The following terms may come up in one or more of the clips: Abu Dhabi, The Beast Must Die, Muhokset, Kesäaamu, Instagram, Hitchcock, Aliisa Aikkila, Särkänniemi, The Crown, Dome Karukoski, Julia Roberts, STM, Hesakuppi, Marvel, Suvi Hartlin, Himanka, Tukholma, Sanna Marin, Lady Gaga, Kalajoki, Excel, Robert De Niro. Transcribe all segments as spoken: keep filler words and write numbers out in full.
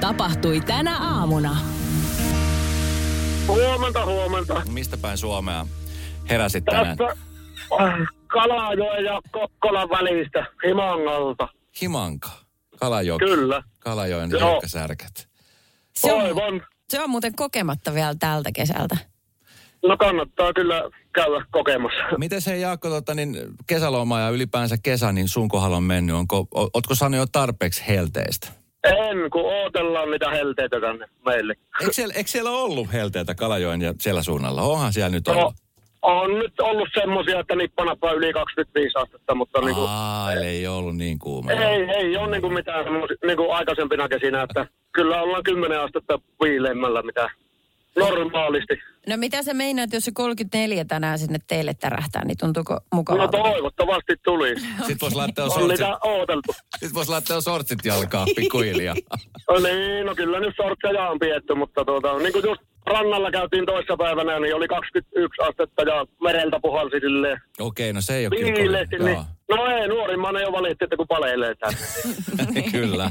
Tapahtui tänä aamuna. Huomenta, huomenta. Mistä päin Suomea heräsit tänään? Kalajoen ja Kokkolan välistä, Himangalta. Himanka? Kalajoki? Kyllä. Kalajoen jyrkkäsärkät. Se on, Oivan. Se on muuten kokematta vielä tältä kesältä. No kannattaa kyllä käydä kokemassa. Miten se Jaakko, tota, niin kesäloma ja ylipäänsä kesä, niin sun kohdalla on mennyt? Onko, ootko saanut jo tarpeeksi helteistä? En, kun ootellaan mitä helteitä tänne meille. Eikö siellä, eikö siellä ollut helteitä Kalajoen ja siellä suunnalla? Onhan siellä nyt ollut. No, on nyt ollut semmoisia, että nippanapaa yli kaksikymmentäviisi astetta, mutta Aa, niin kuin... Aa, ei ollut niin kuuma. Ei, ei ole niin kuin mitään niin kuin aikaisempina kesinä, että kyllä ollaan kymmenen astetta viileimmällä mitä normaalisti. No mitä sä meinaat, jos se kolmekymmentäneljä tänään sinne teille tärähtää, niin tuntuuko mukavalta? No toivottavasti tuli. Sitten vois laittaa sortsit. On niitä ooteltu. Sitten vois laittaa sortsit jalkaa pikkuhiljaa. No niin, no kyllä nyt sortseja on pietty, mutta tuota, niin kuin just rannalla käytiin toissapäivänä, niin oli kaksikymmentäyksi astetta ja mereltä puhalsi silleen. Okei, no se ei ole kyllä. No ei, nuorimmainen jo valitti, että kun paleilee tänne. Kyllä.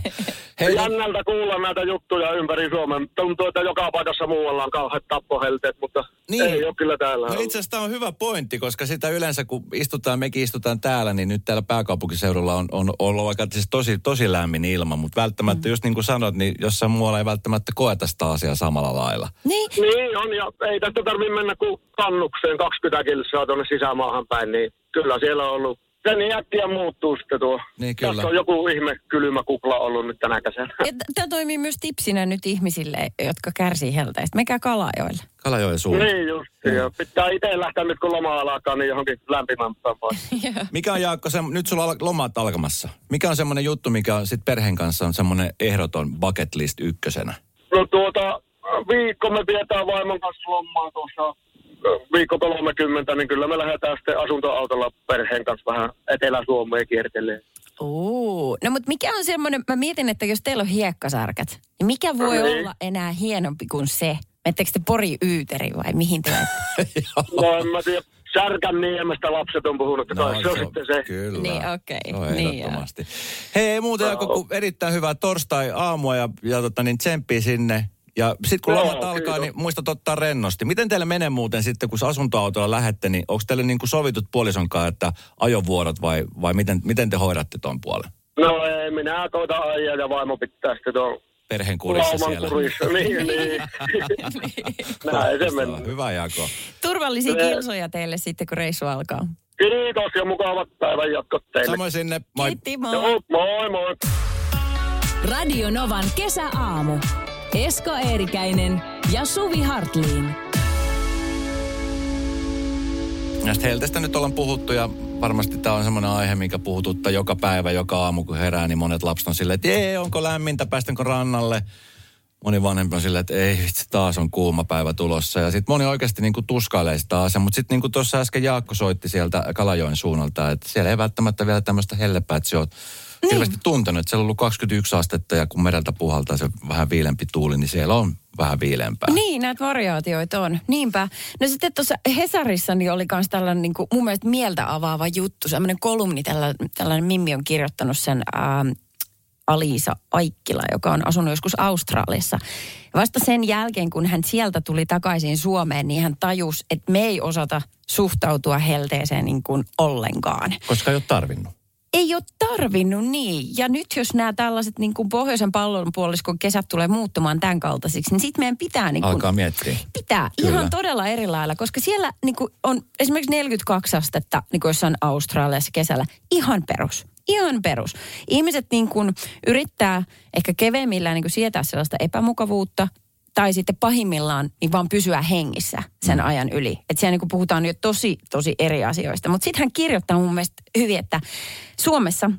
Hei, jännältä kuulla näitä juttuja ympäri Suomen. Tuntuu, että joka paikassa muualla on kauheat tappohelteet, mutta niin. Ei ole kyllä täällä. No itse asiassa tämä on hyvä pointti, koska sitä yleensä kun istutaan, mekin istutaan täällä, niin nyt täällä pääkaupunkiseudulla on, on ollut vaikka siis tosi, tosi lämmin ilma. Mutta välttämättä, mm. just niin kuin sanot, niin jossain muualla ei välttämättä koeta sitä asiaa samalla lailla. Niin, niin on, ja ei tästä tarvitse mennä kuin Kannukseen kaksikymmentä kilsaa tuonne sisämaahan päin, niin kyllä siellä on ollut. Se niin äkkiä muuttuu sitten tuo. Niin, kyllä. Tässä on joku ihme kylmä kukla ollut nyt tänä kesänä. Tämä toimii myös tipsinä nyt ihmisille, jotka kärsii helteistä. Menkää Kalajoelle. Kalajoen suuntaan. Niin just. Ja pitää itse lähteä nyt kun loma alkaa, niin johonkin lämpimämpään paikkaan. Mikä on Jaakko, se, nyt sulla on lomat alkamassa. Mikä on semmoinen juttu, mikä sitten perheen kanssa on semmoinen ehdoton bucket list ykkösenä? No tuota, viikko me pidetään vaimon kanssa lomaa tuossa. Viikko kolmekymmentä, niin kyllä me lähdetään sitten asuntoautolla perheen kanssa vähän Etelä-Suomeen kiertelemään. Ooh. No mutta mikä on semmoinen, mä mietin, että jos teillä on hiekkasarkat, niin mikä voi no, olla niin. enää hienompi kuin se? Mettekö te Pori Yyteriin vai mihin te ette? No en mä tiedä. Särkänniemestä lapset on puhunut, että no, se on sitten se. Kyllä. Niin, okei. Okay. No, ehdottomasti. Niin, hei, muuten no. Joku erittäin hyvää torstai-aamua ja, ja tota, niin tsemppii sinne. Ja sitten kun no, lomat alkaa, kiitos. Niin muistat ottaa rennosti. Miten teillä menee muuten sitten, kun asuntoautolla lähette, niin onko teille niin kuin sovitut puolisonkaan, että ajovuorot vai, vai miten, miten te hoidatte tuon puolen? No ei, minä koitan ajaa ja vaimo pitää sitten tuon perheen kurissa siellä. Kurissa. Niin, niin. Näin se mennään. Hyvä, Jaako. Turvallisia kilsoja teille sitten, kun reissu alkaa. Kiitos ja mukavat päivän jatkot teille. Samoin sinne. Moi. Kiitti, moi. No, moi, moi. Radio Novan kesäaamu. Esko Eerikäinen ja Suvi Hartlin. Näistä helteistä nyt ollaan puhuttu ja varmasti tämä on semmoinen aihe, mikä puhututtaa joka päivä, joka aamu kun herää, niin monet lapset on silleen, että jee, onko lämmintä, päästänkö rannalle. Moni vanhempi on silleen, että ei vitsi, taas on kuuma päivä tulossa. Ja sitten moni oikeasti niinku tuskailee sitä asiaa, mutta sitten niinku tuossa äsken Jaakko soitti sieltä Kalajoen suunnalta, että siellä ei välttämättä vielä tämmöistä hellepäätsiä ole. Niin. Selvästi tuntenut, että siellä on ollut kaksikymmentäyksi astetta ja kun mereltä puhaltaa se vähän viilempi tuuli, niin siellä on vähän viilempää. Niin, näitä variaatioita on. Niinpä. No sitten tuossa Hesarissa niin oli myös tällainen niin kuin, mun mielestä mieltä avaava juttu, sellainen kolumni, tällainen, tällainen Mimmi on kirjoittanut sen ää, Aliisa Aikkila, joka on asunut joskus Australiassa. Vasta sen jälkeen, kun hän sieltä tuli takaisin Suomeen, niin hän tajusi, että me ei osata suhtautua helteeseen niin kuin ollenkaan. Koska ei ole tarvinnut. Ei ole tarvinnut niin. Ja nyt jos nämä tällaiset niin kuin pohjoisen pallonpuoliskon kesät tulee muuttumaan tämän kaltaisiksi, niin sitten meidän pitää... Niin kuin, alkaa miettiä. Pitää. Kyllä. Ihan todella eri lailla, koska siellä niin kuin on esimerkiksi neljäkymmentäkaksi astetta, niin kuin jossain Australiassa kesällä. Ihan perus. Ihan perus. Ihmiset niin kuin yrittää ehkä keveemmillään niin kuin sietää sellaista epämukavuutta, tai sitten pahimmillaan niin vaan pysyä hengissä sen mm. ajan yli. Että siellä niin kuin puhutaan jo tosi, tosi eri asioista. Mutta sitten hän kirjoittaa mun mielestä hyvin, että Suomessa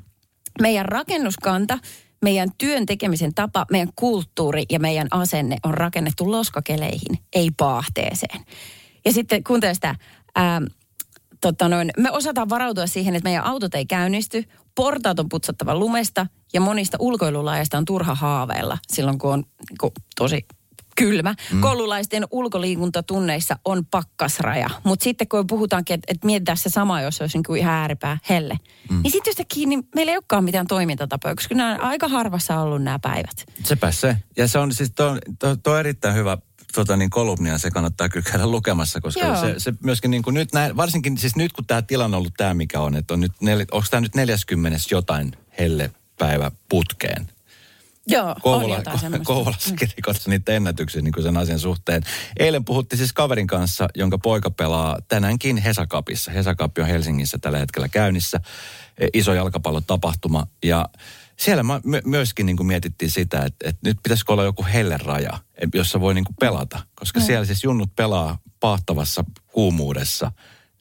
meidän rakennuskanta, meidän työn tekemisen tapa, meidän kulttuuri ja meidän asenne on rakennettu loskakeleihin, ei paahteeseen. Ja sitten kuuntele sitä, ää, totta noin, me osataan varautua siihen, että meidän autot ei käynnisty, portaat on putsattava lumesta ja monista ulkoilulajeista on turha haaveilla silloin, kun on kun tosi kylmä. Mm. Koululaisten ulkoliikuntatunneissa on pakkasraja. Mutta sitten kun puhutaankin, että et mietitään se sama, jos olisi niin kuin ihan ääripää helle. Mm. Niin sitten jostakin niin meillä ei olekaan mitään toimintatapoja, koska nämä on aika harvassa ollut nämä päivät. Sepä se. Ja se on siis tuo, tuo, tuo erittäin hyvä tota niin, kolumnia, se kannattaa kyllä käydä lukemassa, koska se, se myöskin niin kuin nyt näin, varsinkin siis nyt kun tämä tilanne on ollut tämä mikä on, että on nyt, nel, onko tämä nyt neljäskymmenes jotain hellepäivä putkeen? Joo, Kouvola, on jotain semmoista. Kouvolassa kirikossa niitä ennätyksiä niin kuin sen asian suhteen. Eilen puhuttiin siis kaverin kanssa, jonka poika pelaa tänäänkin Hesakapissa. Hesakappi on Helsingissä tällä hetkellä käynnissä, iso jalkapallotapahtuma. Ja siellä my- myöskin niin kuin mietittiin sitä, että, että nyt pitäisikö olla joku helleraja, jossa voi niin kuin pelata. Koska mm. siellä siis junnut pelaa paahtavassa kuumuudessa,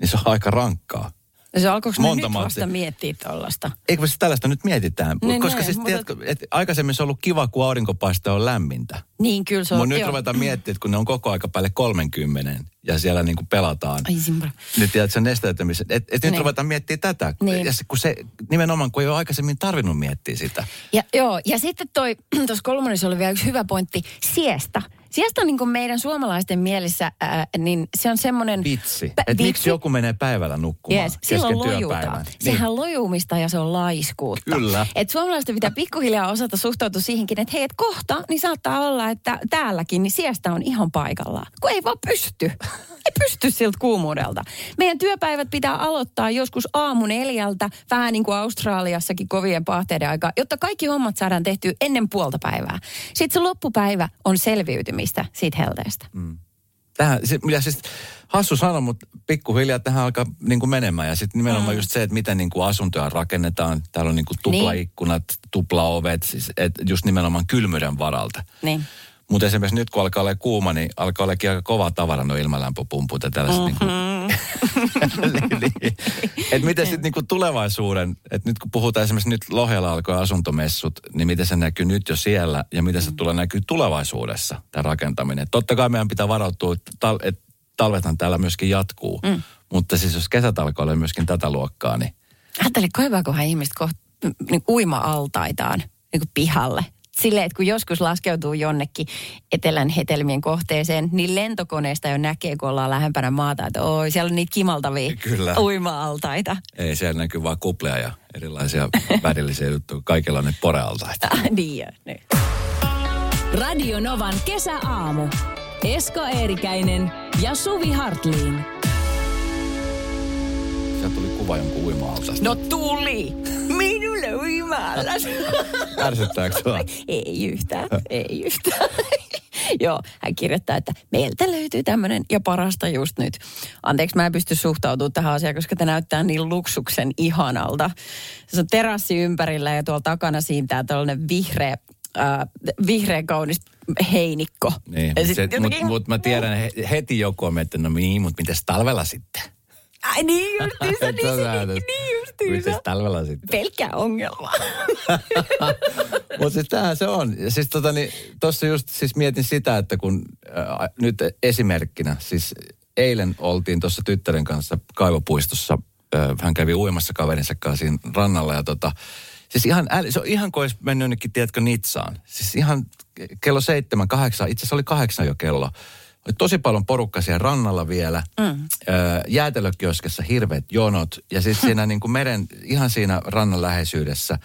niin se on aika rankkaa. No se alkoiko me nyt vasta miettiä tuollaista? Eikö siis tällaista nyt mietitään? Ne, koska ne, siis mutta... tiedätkö, että aikaisemmin se on ollut kiva, kun aurinkopaiste on lämmintä. Niin, kyllä se on. Mutta nyt ruvetaan miettimään, että kun ne on koko aika päälle kolmenkymmenen ja siellä niin kuin pelataan. Ai simpra. Nyt tiedätkö nesteytymisen. Että et nyt ruvetaan miettimään tätä. Niin. Ja se, kun se nimenomaan, kun ei ole aikaisemmin tarvinnut miettiä sitä. Ja, joo, ja sitten toi, tuossa kolmannessa oli vielä yksi hyvä pointti, siesta. Siesta on niin kuin meidän suomalaisten mielessä, ää, niin se on semmoinen... Vitsi. P- että miksi joku menee päivällä nukkumaan yes, kesken työpäivän. Niin. Sehän on lojumista ja se on laiskuutta. Kyllä. Että suomalaisten pitää pikkuhiljaa osata suhtautua siihenkin, että hei, et kohta, niin saattaa olla, että täälläkin, niin siesta on ihan paikallaan. Kun ei vaan pysty. Ei pysty siltä kuumuudelta. Meidän työpäivät pitää aloittaa joskus aamu neljältä, vähän niin kuin Australiassakin kovien paahteiden aikaa, jotta kaikki hommat saadaan tehtyä ennen puolta päivää. Sitten se loppupäivä on selviytymistä siitä helteestä. Mm. Tähän, se, ja siis hassu sano, mutta pikkuhiljaa tähän alkaa niin kuin menemään. Ja sitten nimenomaan mm. just se, että miten niin kuin asuntoja rakennetaan. Täällä on niin kuin tuplaikkunat, niin. tuplaovet, siis, et just nimenomaan kylmyyden varalta. Niin. Mutta esimerkiksi nyt, kun alkaa olla kuuma, niin alkaa ollakin aika kova tavara nuo ilmalämpöpumput ja tällaiset. Mm-hmm. Niin että miten sitten niinku tulevaisuuden, että nyt kun puhutaan esimerkiksi nyt Lohjalla alkoi asuntomessut, niin miten se näkyy nyt jo siellä ja miten se tulee näkyy tulevaisuudessa, tämä rakentaminen. Totta kai meidän pitää varautua, että tal- et talvethan täällä myöskin jatkuu, mm. mutta siis jos kesät alkoi olla myöskin tätä luokkaa, niin... Ajattele, koivaakohan ihmiset kohta niin uima-altaitaan niin kuin pihalle. Silleen, että kun joskus laskeutuu jonnekin etelän hetelmien kohteeseen, niin lentokoneesta jo näkee, kun ollaan lähempänä maata, että oi, siellä on niitä kimaltavia kyllä. uima-altaita. Ei, siellä näkyy vaan kuplia ja erilaisia värillisiä juttuja. Kaikilla on ne porealtaita. Ah, niin jo, niin. Radio Novan kesäaamu. Esko Eerikäinen ja Suvi Hartlin. Siellä tuli kuva jonkun uima-altasta. No tuli! Minulle uima-altas! Ärsyttääkö sua? Ei yhtään, ei yhtään. Joo, hän kirjoittaa, että meiltä löytyy tämmöinen ja parasta just nyt. Anteeksi, mä en pysty suhtautumaan tähän asiaan, koska tämä näyttää niin luksuksen ihanalta. Se on terassi ympärillä ja tuolla takana siintää tällainen vihreä, äh, vihreä kaunis heinikko. Niin, mutta jotenkin... mut mä tiedän heti joku on miettinyt, no niin, mutta mitäs talvella sitten? Ai niin justiinsa, niin, niin justiinsa. Mites talvella sitten? Pelkkää ongelmaa. Mutta siis tämähän se on. Siis tota niin, tossa just siis mietin sitä, että kun äh, nyt esimerkkinä, siis eilen oltiin tuossa tyttären kanssa kaivopuistossa, äh, hän kävi uimassa kaverinsa kanssa siinä rannalla ja tota, siis ihan, äly, se on ihan kuin olisi mennyt jonnekin, tiedätkö, Nitsaan. Siis ihan kello seitsemän, kahdeksan, itse asiassa oli kahdeksan jo kello. Oli tosi paljon porukkaa siellä rannalla vielä, mm. jäätelökioskessa hirveät jonot ja siis siinä niin kuin meren, ihan siinä rannan läheisyydessä,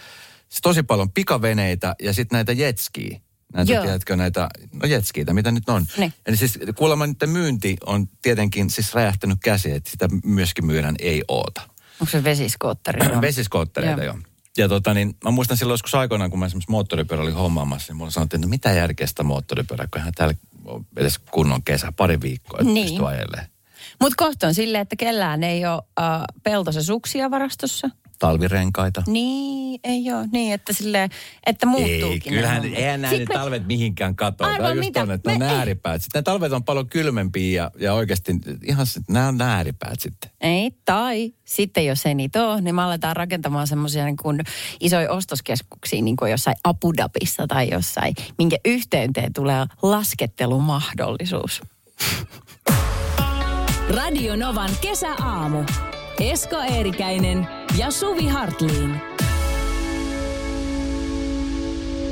siis tosi paljon pikaveneitä ja sitten näitä jetskiä. Näitä, Joo. tiedätkö, näitä, no jetskiitä, mitä nyt on. Ne. Eli siis kuulemma nyt myynti on tietenkin siis räjähtänyt käsiin, että sitä myöskin myydään ei oota. Onko se vesiskoottereita? Vesiskoottereita, joo. Jo. Ja tota niin, mä muistan silloin joskus aikoinaan, kun mä esimerkiksi moottoripyörä olin hommaamassa, niin mulla sanottiin, että no mitä järkeä sitä moottoripyörää, kun eihän täällä edes kunnon kesä, pari viikkoa, että niin. pystyy ajelemaan. Mutta kohta on silleen, että kellään ei ole äh, peltossa suksia varastossa. talvirenkaita. Niin, ei ole. Niin, että silleen, että muuttuukin. Ei, kyllähän, eihän nämä me... talvet mihinkään katoa. Arvoa just mitä? On, että me... nämä ääripäät. Sitten nämä talvet on paljon kylmempiä ja, ja oikeasti ihan sit, nämä on nämä ääripäät sitten. Ei, tai sitten jos ei niitä ole, niin me aletaan rakentamaan semmoisia niin kuin isoja ostoskeskuksia niin kuin jossain Abu Dhabissa tai jossain, minkä yhteyteen tulee laskettelumahdollisuus. Radio Novan kesäaamu. Esko Eerikäinen ja Suvi Hartlin.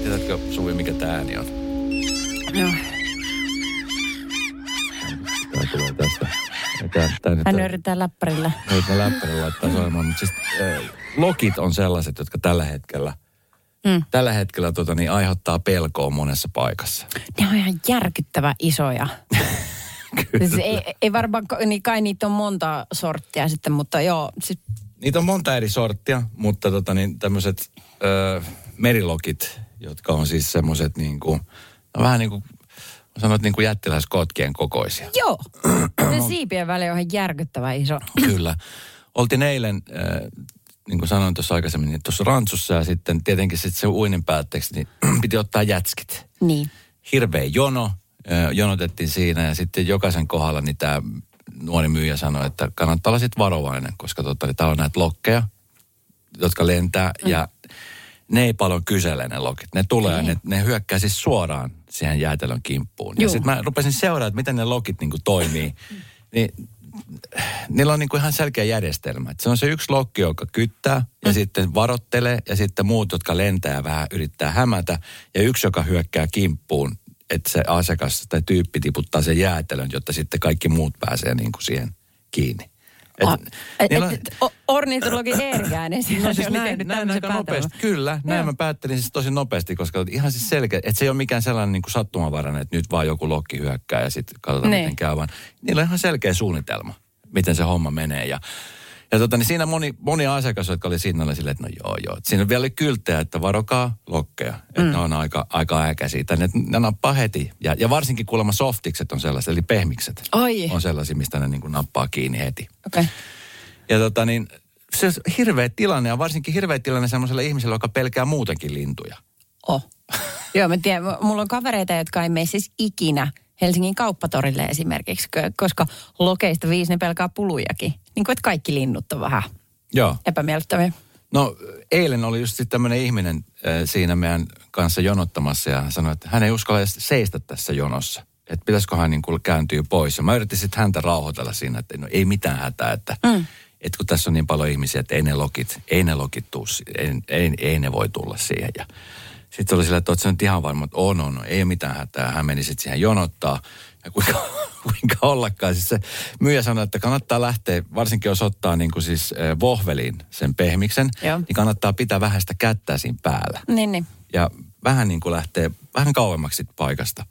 Tiedätkö, Suvi, mikä tää ääni on? No. Tää tulee tästä. Tää, tää Hän tää... yrittää läppärillä. Yrittää läppärillä laittaa soimaan. Mutta siis äh, lokit on sellaiset, jotka tällä hetkellä mm. tällä hetkellä tota, niin, aiheuttaa pelkoa monessa paikassa. Ne on ihan järkyttävän isoja. Siis ei, ei varmaan, niin kai niitä on monta sorttia sitten, mutta joo. Siis... Niitä on monta eri sorttia, mutta tota, niin tämmöiset öö, merilokit, jotka on siis semmoiset niin kuin, no vähän niin kuin, sanot niin kuin jättiläiskotkien kokoisia. Joo, se siipien väli on ihan järkyttävän iso. Kyllä. Oltiin eilen, öö, niin kuin sanoin tuossa aikaisemmin, niin tuossa Rantsussa ja sitten tietenkin sitten se uinin päätteeksi, niin piti ottaa jätskit. Niin. Hirveä jono. Jonotettiin siinä ja sitten jokaisen kohdalla niin tämä nuori myyjä sanoi, että kannattaa olla sitten varovainen, koska totta, niin täällä on näitä lokkeja, jotka lentää mm. ja ne ei paljon kysele ne lokit. Ne tulee, ne, ne hyökkää siis suoraan siihen jäätelön kimppuun. Juu. Ja sitten mä rupesin seuraamaan, että miten ne lokit niin kuin toimii. Niin, niillä on niin kuin ihan selkeä järjestelmä. Et se on se yksi lokki, joka kyttää ja mm. sitten varottelee ja sitten muut, jotka lentää ja vähän yrittää hämätä ja yksi, joka hyökkää kimppuun. Että se asiakas tai tyyppi tiputtaa sen jäätelön, jotta sitten kaikki muut pääsee niin kuin siihen kiinni. Et, oh, et, on... et, o, ornitologi Eerikäinen siinä no siis oli näin, tehnyt näin aika nopeasti. Kyllä, näin Joo. Mä päättelin siis tosi nopeasti, koska ihan siis selkeä, että se ei ole mikään sellainen niin kuin sattumanvarainen, että nyt vaan joku lokki hyökkää ja sitten katsotaan ne. Miten käy, vaan niillä on ihan selkeä suunnitelma, miten se homma menee ja... Ja tota, niin siinä moni, moni asiakas, jotka oli siinä, oli silleen, että no joo, joo. Siinä vielä oli kylttejä, että varokaa lokkeja. Että mm. ne on aika, aika äkäisiä. Ne, ne nappaa heti. Ja, ja varsinkin kuulemma softikset on sellaiset, eli pehmikset. Oi. On sellaisia, mistä ne niin kuin nappaa kiinni heti. Okay. Ja tota niin, se on hirveä tilanne, ja varsinkin hirveä tilanne semmoiselle ihmiselle, joka pelkää muutenkin lintuja. Oh. Joo, mä tiedän. Mulla on kavereita, jotka ei mene siis ikinä Helsingin kauppatorille esimerkiksi, koska lokeista viisi ne pelkää pulujakin. Niin kuin, että kaikki linnut on vähän Joo. epämiellyttäviä. No eilen oli just sitten tämmöinen ihminen äh, siinä meidän kanssa jonottamassa ja hän sanoi, että hän ei uskalla edes seistä tässä jonossa. Että pitäisiköhän niin kuin kääntyä pois. Ja mä yritin sitten häntä rauhoitella siinä, että no, ei mitään hätää, että mm. et kun tässä on niin paljon ihmisiä, että ei ne lokit, ei ne lokit tuu, ei, ei, ei ne voi tulla siihen. Ja sitten oli sillä, että oot sä nyt ihan varma, että on, on, ei mitään hätää. Hän meni sitten siihen jonottaa. Ja kuinka, kuinka ollakaan. Siis se myyjä sanoi, että kannattaa lähteä, varsinkin jos ottaa niin kuin siis vohveliin sen pehmiksen, Joo. niin kannattaa pitää vähän sitä kättä siinä päällä. Niin, niin. Ja vähän niin kuin lähtee, vähän kauemmaksi paikasta.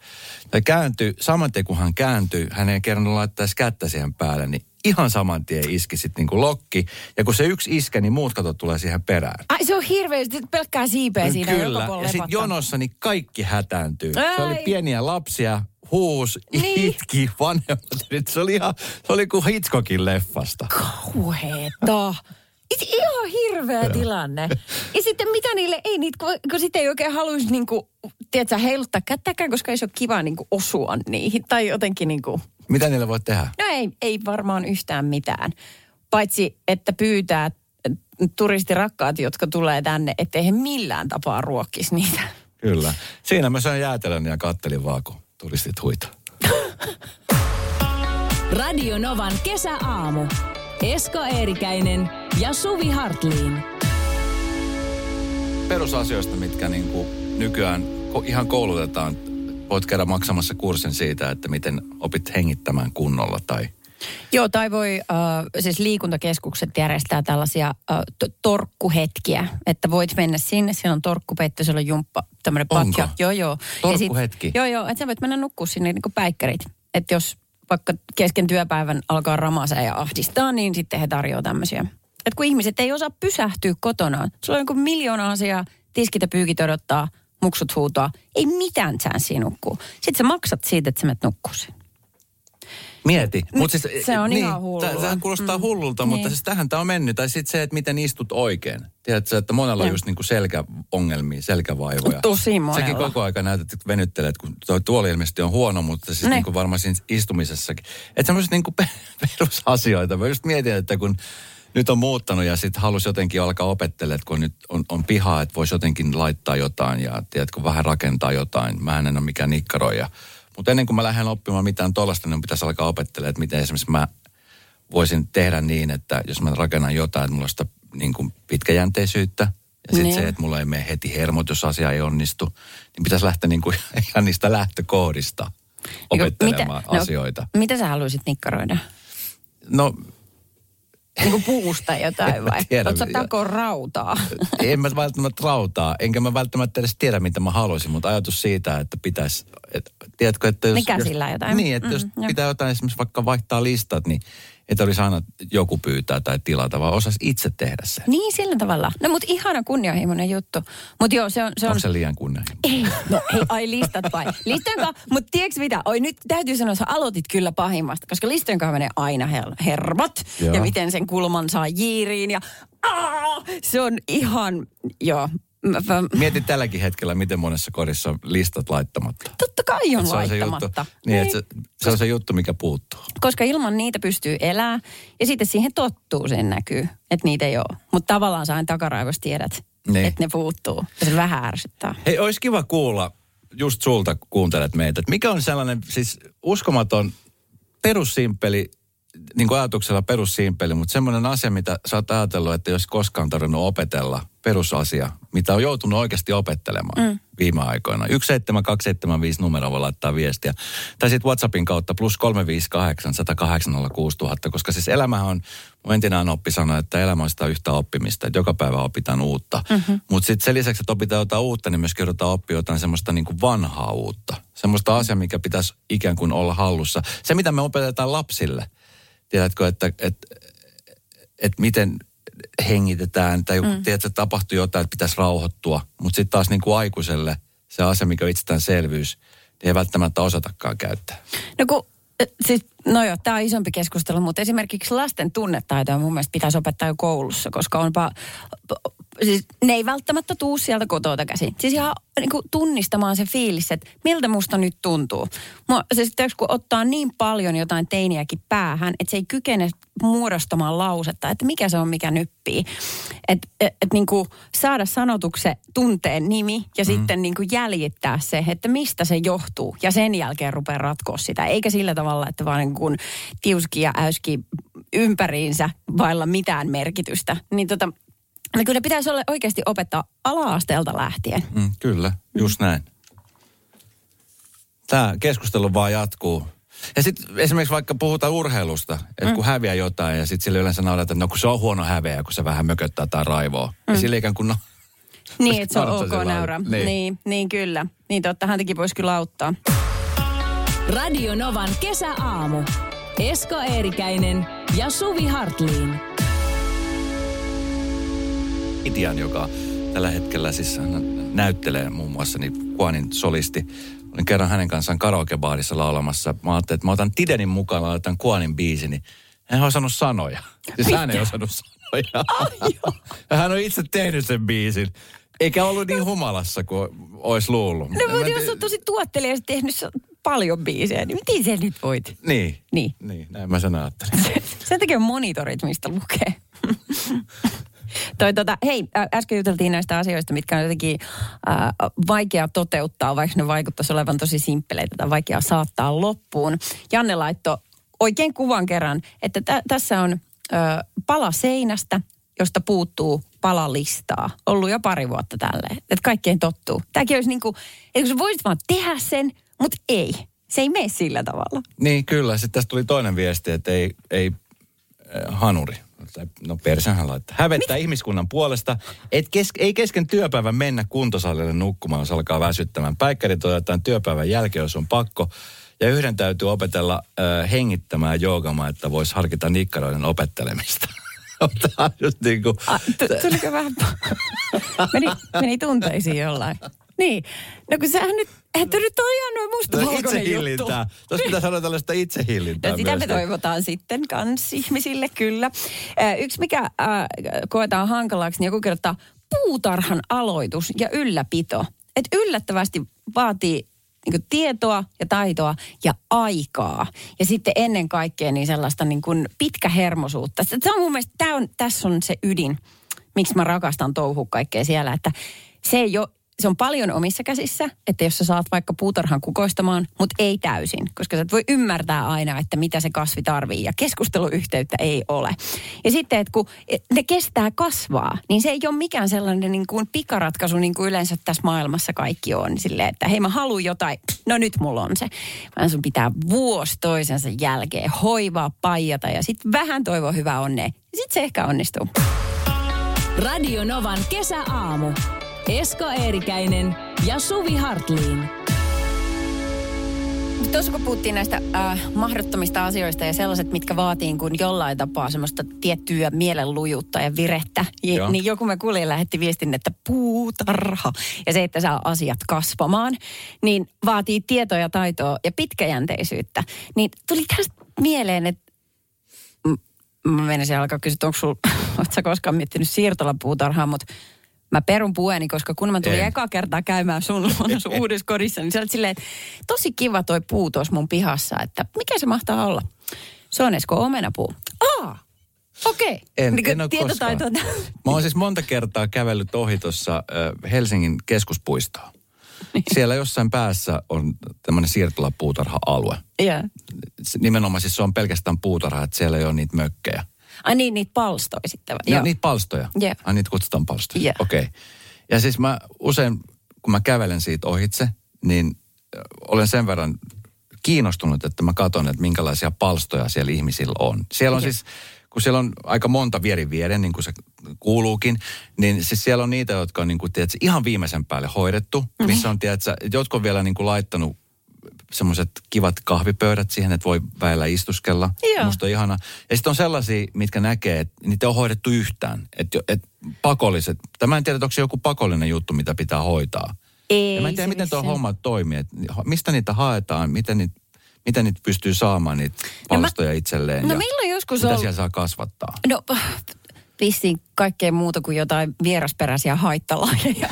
Ja kääntyy, saman tien kun hän kääntyy, hän ei kerran laittaisi kättä siihen päälle, niin ihan saman tien iski sitten niin kuin lokki. Ja kun se yksi iske, niin muut katot tulee siihen perään. Ai se on hirveä, sitten pelkkää siipeä no, siinä. Kyllä, ja sitten jonossa niin kaikki hätääntyy. Ai. Se oli pieniä lapsia. Huus, niin. Itki, vanhemmat. Nyt se oli ihan, se oli kuin Hitchcockin leffasta. Kauheeta. Ihan hirveä tilanne. Ja sitten mitä niille ei niitä, kun, kun sitten ei oikein haluaisi niinku, tiedätkö, heiluttaa kättäkään, koska ei se ole kiva niinku osua niihin. Tai jotenkin niinku. Mitä niille voi tehdä? No ei, ei varmaan yhtään mitään. Paitsi, että pyytää turistirakkaat, jotka tulee tänne, ettei he millään tapaa ruokkisi niitä. Kyllä. Siinä mä sain jäätelön ja kattelin vaan, kun turistit huita. Radio Novan kesäaamu. Esko Eerikäinen ja Suvi Hartlin. Perusasioista, mitkä niin kuin nykyään ihan koulutetaan. Voit käydä maksamassa kurssin siitä, että miten opit hengittämään kunnolla tai... Joo, tai voi, äh, siis liikuntakeskukset järjestää tällaisia äh, t- torkkuhetkiä, että voit mennä sinne, siellä on torkkupeitto, siellä on jumppa, tämmöinen pakja. Joo, joo. Torkkuhetki? Sit, joo, joo, että sä voit mennä nukkua sinne niin kuin päikkärit. Että jos vaikka kesken työpäivän alkaa ramasa ja ahdistaa, niin sitten he tarjoaa tämmöisiä. Että kun ihmiset ei osaa pysähtyä kotonaan, sulla on niin kuin miljoona asiaa, tiskit ja pyykit odottaa, muksut huutaa, ei mitään chanssiä nukkuu. Sitten sä maksat siitä, että sä menet nukkuu sinne. Mieti. Mut siis, se on niin, ihan hullua. Sehän kuulostaa mm. hullulta, mutta niin. siis tähän tämä on mennyt. Tai sitten se, että miten istut oikein. Tiedätkö, että monella on just niin kuin selkäongelmia, selkävaivoja. Tosi monella. Sekin koko aika näytät, että venyttelet, kun tuo tuoli ilmeisesti on huono, mutta siis niin kuin varmaan siinä istumisessakin. Että semmoiset niin kuin perusasioita. Mä just mietin, että kun nyt on muuttanut ja sitten halusi jotenkin alkaa opettelemaan, että kun nyt on, on pihaa, että voisi jotenkin laittaa jotain ja tiedätkö, vähän rakentaa jotain. Mä en ole mikään nikkaroija. Mutta ennen kuin mä lähden oppimaan mitään tuollaista, niin pitäisi alkaa opettelemaan, että miten esimerkiksi mä voisin tehdä niin, että jos mä rakennan jotain, että mulla on sitä niin kuin pitkäjänteisyyttä. Ja sitten niin. se, että mulla ei mene heti hermot, jos asia ei onnistu, niin pitäisi lähteä niin kuin ihan niistä lähtökohdista opettelemaan mitä, asioita. No, mitä sä haluaisit nikkaroida? No... Niin kuin puusta jotain vai? Oletko takoon rautaa? En mä välttämättä rautaa, enkä mä välttämättä edes tiedä, mitä mä haluaisin, mutta ajatus siitä, että pitäisi, et, tiedätkö, että jos... Mikä jos, sillä jotain? Niin, että mm, jos jo. pitää jotain esimerkiksi vaikka vaihtaa listat, niin et olisi aina joku pyytää tai tilata, vaan osaisi itse tehdä sen. Niin, sillä tavalla. No, mutta ihana kunnianhimoinen juttu. Mut joo, se on... Se on... Onko se liian kunnianhimoinen? Ei, no ei, ai listat vai. Listojenkaan, mutta tiedätkö mitä? Oi nyt täytyy sanoa, sä aloitit kyllä pahimmasta, koska listojenkaan menee aina her- hermot. Joo. Ja miten sen kulman saa jiiriin ja... Aah, se on ihan, joo... Mieti tälläkin hetkellä, miten monessa kodissa on listat laittamatta. Totta kai on laittamatta. Niin, että se on se juttu, mikä puuttuu. Koska ilman niitä pystyy elää ja sitten siihen tottuu, sen näkyy, että niitä ei ole. Mutta tavallaan sä aina takaraivossa tiedät, niin. että ne puuttuu. Ja se vähän ärsyttää. Hei, olisi kiva kuulla just sulta, kun kuuntelet meitä, että mikä on sellainen siis uskomaton, perussimpeli, niin kuin ajatuksella perussimpeli, mutta semmoinen asia, mitä sä oot ajatellut, että jos koskaan tarvinnut opetella, perusasia, mitä on joutunut oikeasti opettelemaan mm. viime aikoina. yksi seitsemän kaksi seitsemän viisi numero voi laittaa viestiä. Tai sitten WhatsAppin kautta plus kolme viisi kahdeksan yksi nolla kahdeksan nolla kuusi nolla nolla nolla, koska siis elämähän on, mun entinen oppi sanoi, että elämä on sitä yhtä oppimista, että joka päivä opitaan uutta. Mm-hmm. Mutta sitten sen lisäksi, että opitaan jotain uutta, niin myös kerrotaan oppia jotain semmoista niin kuin vanhaa uutta. Semmoista asiaa, mikä pitäisi ikään kuin olla hallussa. Se, mitä me opetetaan lapsille, tiedätkö, että, että, että, että miten... hengitetään tai mm. tiedätkö, tapahtuu jotain, että pitäisi rauhoittua. Mutta sitten taas niin kuin aikuiselle se asia, mikä on itsestäänselvyys, niin ei välttämättä osatakaan käyttää. No kun, siis, no joo, tämä on isompi keskustelu, mutta esimerkiksi lasten tunnetaitoja mun mielestä pitäisi opettaa jo koulussa, koska onpa, siis ne ei välttämättä tuu sieltä kotoa käsin. Siis ihan niin kuin tunnistamaan se fiilis, että miltä musta nyt tuntuu. Mua, se sitten kun ottaa niin paljon jotain teiniäkin päähän, että se ei kykene muodostamaan lausetta, että mikä se on, mikä nyppii. Että et, et niin kuin saada sanotuksen tunteen nimi ja mm. sitten niin kuin jäljittää se, että mistä se johtuu. Ja sen jälkeen rupeaa ratkoa sitä. Eikä sillä tavalla, että vaan niin kuin tiuski ja äyski ympäriinsä vailla mitään merkitystä. Niin tota, no kyllä pitäisi olla oikeasti opettaa ala-asteelta lähtien. Mm, kyllä, just mm. näin. Tämä keskustelu vaan jatkuu. Ja sitten esimerkiksi vaikka puhutaan urheilusta, että kun mm. häviää jotain ja sitten sille yleensä naudataan, että no kun se on huono häviä, kun se vähän mököttää tai raivoo. Mm. Ja sille ikään kuin... No, niin, että se on ok naura. Niin. Niin, niin kyllä. Niin totta, häntäkin voisi kyllä auttaa. Radio Novan kesäaamu. Esko Eerikäinen ja Suvi Hartlin. Itian, joka tällä hetkellä siis näyttelee muun muassa niin Kuanin solisti. Olin kerran hänen kanssaan karaokebaarissa laulamassa. Mä ajattelin, että mä otan Tidenin mukaan, laitan Kuanin biisi, niin hän on osannut sanoja. Siis hän ei osannut sanoja. Oh, hän on itse tehnyt sen biisin. Eikä ollut niin humalassa kuin olisi luullut. No, mutta jos on tosi tuottelija tehnyt paljon biisejä, niin miten se nyt voit? Niin. Niin. Niin, näin mä sen ajattelin. Sen takia on monitorit, mistä lukee. Toi, tota, hei, äsken juteltiin näistä asioista, mitkä on jotenkin ää, vaikea toteuttaa, vaikka ne vaikuttaisi olevan tosi simppeleitä tai vaikea saattaa loppuun. Janne laittoi oikein kuvan kerran, että t- tässä on ää, pala seinästä, josta puuttuu palalistaa. Ollut jo pari vuotta tälleen, että kaikkein tottuu. Tämäkin olisi niin kuin, että sä voisit vaan tehdä sen, mutta ei. Se ei mene sillä tavalla. Niin, kyllä. Sitten tästä tuli toinen viesti, että ei, ei äh, hanuri. No persähän laittaa. Hävettää Mit? ihmiskunnan puolesta. Et kes- ei kesken työpäivän mennä kuntosalille nukkumaan, jos alkaa väsyttämään. Päikkärit otetaan työpäivän jälkeen, jos on pakko. Ja yhden täytyy opetella äh, hengittämään joogamaan, että voisi harkita nikkaroiden opettelemista. Tämä on just niin kuin... Tuliko vähän... Meni tunteisiin jollain. Niin. No kun sähän nyt, että nyt on ihan noin mustavalkoinen juttu. Itsehillintää. Tuossa pitää sanoa tällaista itsehillintää. No sitä me toivotaan sitten kans ihmisille, kyllä. Yksi mikä äh, koetaan hankalaksi, niin joku kertaa puutarhan aloitus ja ylläpito. Et yllättävästi vaatii niin kuin tietoa ja taitoa ja aikaa. Ja sitten ennen kaikkea niin sellaista niin kuin pitkähermosuutta. Se on mun mielestä, tää on, tässä on se ydin, miksi mä rakastan touhua kaikkea siellä. Että se, ei ole, se on paljon omissa käsissä, että jos sä saat vaikka puutarhan kukoistamaan, mutta ei täysin. Koska sä et voi ymmärtää aina, että mitä se kasvi tarvii ja keskusteluyhteyttä ei ole. Ja sitten, että kun ne kestää kasvaa, niin se ei ole mikään sellainen niin kuin pikaratkaisu, niin kuin yleensä tässä maailmassa kaikki on. Silleen, että hei mä haluun jotain, no nyt mulla on se. Vaan sun pitää vuosi toisensa jälkeen hoivaa, paijata ja sitten vähän toivoa hyvää onnea. Sitten se ehkä onnistuu. Radionovan kesäaamu. Esko Eerikäinen ja Suvi Hartlin. Tuossa kun puhuttiin näistä äh, mahdottomista asioista ja sellaiset, mitkä vaatii kuin jollain tapaa semmoista tiettyä mielenlujuutta ja virettä, ja, niin joku me kuulin lähetti viestin, että puutarha ja se, että saa asiat kasvamaan, niin vaatii tietoa ja taitoa ja pitkäjänteisyyttä. Niin tuli tästä mieleen, että mä menisin alkaa kysyä, onko sulla, ootko sä koskaan miettinyt siirtolapuutarhaa, mutta mä perun puheeni, koska kun mä tulin en. ekaa kertaa käymään sun luona sun uudessa kodissa, niin sä olet silleen, että tosi kiva toi puu tuossa mun pihassa, että mikä se mahtaa olla? Se on Esko omenapuu. Aa, okei. Okay. En, niin en ole koskaan. Mä oon siis monta kertaa kävellyt ohi tuossa Helsingin keskuspuistoon. Niin. Siellä jossain päässä on tämmöinen siirtolapuutarha-alue. Yeah. Nimenomaan siis se on pelkästään puutarha, että siellä ei ole niitä mökkejä. Ai niin, niitä palstoja sitten. No, joo. Niitä palstoja. Yeah. Ai niitä kutsutaan palstoja. Yeah. Okei. Okay. Ja siis mä usein, kun mä kävelen siitä ohitse, niin olen sen verran kiinnostunut, että mä katson, että minkälaisia palstoja siellä ihmisillä on. Siellä on yeah. siis, kun siellä on aika monta vierin vieren, niin kuin se kuuluukin, niin siis siellä on niitä, jotka on niin kuin, tiedätkö, ihan viimeisen päälle hoidettu, mm-hmm. missä on, tiedätkö, jotkut on vielä niin kuin laittanut semmoiset kivat kahvipöydät siihen, että voi väillä istuskella. Joo. Musta on ihana. Ja sitten on sellaisia, mitkä näkee, että niitä on hoidettu yhtään. Että et pakolliset. Tämä en tiedä, onko se joku pakollinen juttu, mitä pitää hoitaa. Ei. Ja mä en tiedä, miten tuo homma toimii. Et mistä niitä haetaan, miten niitä, miten niitä pystyy saamaan niitä palstoja no mä, itselleen. No ja milloin joskus on mitä siellä saa kasvattaa? No vissiin kaikkea muuta kuin jotain vierasperäisiä haittalajeja.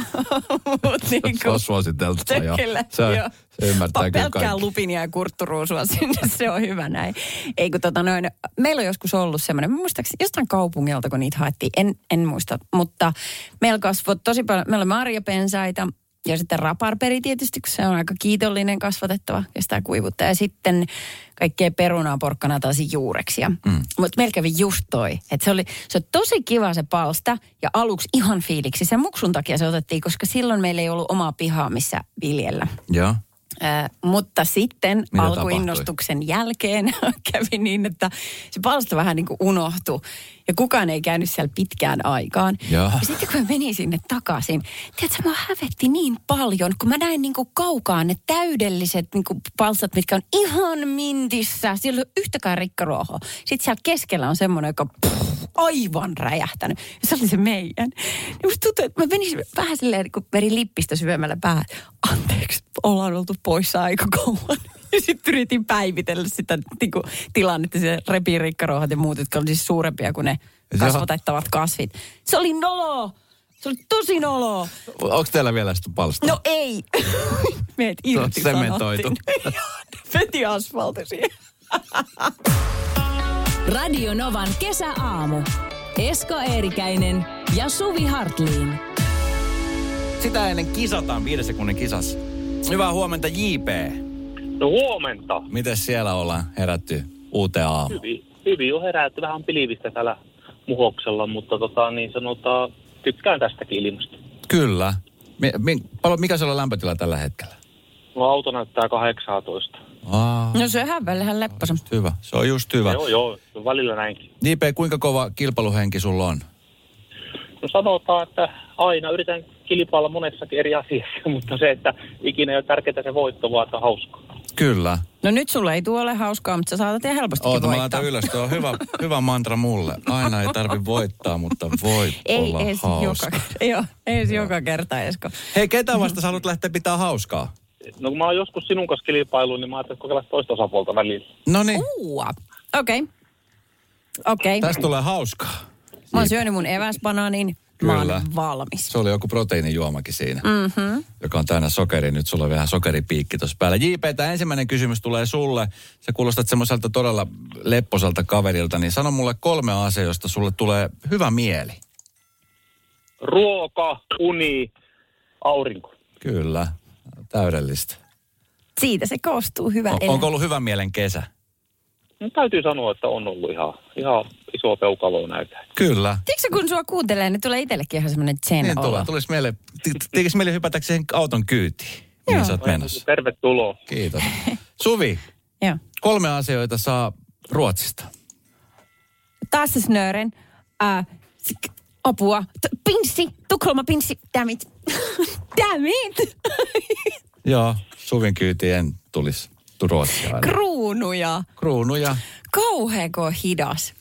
Niin se on suositeltu. Se, se ymmärtää kyllä kaikki. Pelkkää lupinia ja kurtturuusua sinne, se on hyvä näin. Ei, kun tota noin, meillä on joskus ollut semmoinen, muistaakseni jostain kaupungilta, kun niitä haettiin, en, en muista, mutta meillä kasvoi tosi paljon, meillä oli marjapensaita ja sitten raparperi tietysti, kun se on aika kiitollinen kasvatettava, kestää kuivuttaa ja sitten kaikkea perunaa, porkkana tai juureksia. Mm. Mutta meillä kävi just toi. Että se oli, se oli tosi kiva se palsta ja aluksi ihan fiiliksi. Sen muksun takia se otettiin, koska silloin meillä ei ollut omaa pihaa, missä viljellä. Joo. Äh, mutta sitten mitä alkuinnostuksen tapahtui? Jälkeen kävi niin, että se palsta vähän niin kuin unohtui. Ja kukaan ei käynyt siellä pitkään aikaan. Ja, ja sitten kun mä menin sinne takaisin, tiedätkö, mä hävetti niin paljon, kun mä näin niin kuin kaukaan ne täydelliset niin kuin palstat, mitkä on ihan mintissä. Siellä ei ole yhtäkään rikkaruohoa. Sitten siellä keskellä on semmoinen, joka pff, aivan räjähtänyt. Ja se oli se meidän. Ja musta tuntui, että mä menin vähän silleen, niin kuin meri lippistä syömällä päähän. Anteeksi, ollaan oltu poissa aika kauan. Ja sitten yritin päivitellä sitä tiku, tilannetta, se repii rikkaruohat ja muut, jotka oli siis suurempia kuin ne kasvatettavat kasvit. Se oli noloo! Se oli tosi noloo! Onko teillä vielä sitä palstaa? No ei! Meet irti sanottiin. Sementoitu. Veti asfalti siihen. Radio Novan kesäaamu. Esko Eerikäinen ja Suvi Hartlin. Sitä ennen kisataan viiden sekunnin kisassa. Hyvää huomenta, J P. No huomenta. Mites siellä ollaan herätty uuteen aamuun? Hyvin, hyvin on herätty. Vähän pilvistä täällä Muhoksella, mutta tota, niin sanotaan, tykkään tästäkin ilmasta. Kyllä. Mi- mi- mikä se on lämpötila tällä hetkellä? No auto näyttää kahdeksantoista. Aa. No sehän vähän leppäsen. Hyvä. Se on just hyvä. Joo, joo. Välillä näinkin. J P, kuinka kova kilpailuhenki sulla on? No sanotaan, että aina yritän kilpailla monessakin eri asiassa, mutta se, että ikinä ei ole tärkeää se voitto, vaan se on hauskaa. Kyllä. No nyt sulle ei tuo ole hauskaa, mutta sä saatat ihan helpostikin Oota, voittaa. Oota, mä laitan ylös. Tuo on hyvä, hyvä mantra mulle. Aina ei tarvi voittaa, mutta voi olla hauska. Joo, ei edes joka kerta, Esko. Hei, ketä vasta sä haluat lähteä pitää hauskaa? No kun mä oon joskus sinun kanssa kilpailuun, niin mä ajattelin kokeilla toista osapuolta väliin. No niin. Okei. Okei. Tästä tulee hauskaa. Mä oon syönyt mun eväsbanaanin. Kyllä. Mä oon valmis. Se oli joku proteiinijuomakin siinä, mm-hmm. joka on täynnä sokeria. Nyt sulla on vähän sokeripiikki tuossa päällä. J P, tämä ensimmäinen kysymys tulee sulle. Sä kuulostat semmoiselta todella lepposelta kaverilta. Niin sano mulle kolme asiaa, josta sulle tulee hyvä mieli. Ruoka, uni, aurinko. Kyllä, täydellistä. Siitä se koostuu hyvä on, elämä. Onko ollut hyvän mielen kesä? No, täytyy sanoa, että on ollut ihan, ihan iso peukalo näitä. Kyllä. Tiedätkö kun sua kuuntelee, niin tulee itsellekin ihan semmoinen zen niin, olo. Niin tulee. Meille, tiedätkö meille hypätäkö siihen auton kyytiin, mihin sä oot menossa? Tervetuloa. Kiitos. Suvi, kolme asioita saa Ruotsista. Taas se snören. Apua. Pinssi. Tukholma pinssi. Damn it. Damn it. Joo, Suvin kyytiin en tulisi. Ruotsia. Kruunuja. Kruunuja. Kauheeko hidas.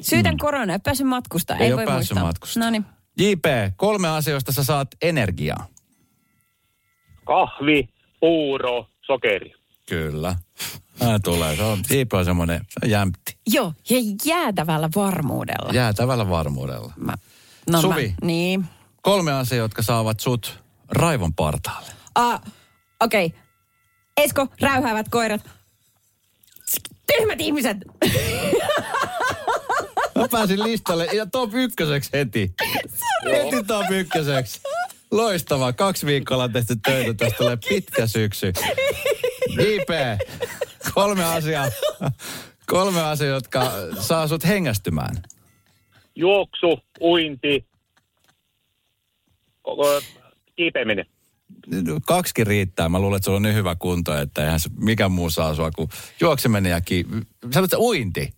Syytän mm. koronaa, ei pääse matkustaa. Ei, ei voi muistaa. matkustaa. Noniin. J P, kolme asioista sä saat energiaa. Kahvi, puuro, sokeri. Kyllä. Aina tulee. Se on, J P on semmoinen, se on jämpti. Joo, ja jäätävällä varmuudella. Jäätävällä varmuudella. Mä, no Suvi, mä, niin. kolme asiaa, jotka saavat sut raivon partaalle. Ah, okei. Okay. Esko, räyhäävät koirat. Tyhmät ihmiset! Mä pääsin listalle ja top ykköseksi heti. Sorry. Heti top ykköseksi. Loistavaa. Kaksi viikkoa on tehty töitä. Tästä tulee pitkä syksy. J P, kolme asiaa, kolme asiaa, jotka saa sut hengästymään. Juoksu, uinti, kiipeäminen. Kaksikin riittää. Mä luulen, että sulla on niin hyvä kunto, että eihän mikä muu saa sua kuin juokseminen ja kiipeäminen. Sanoitko uinti?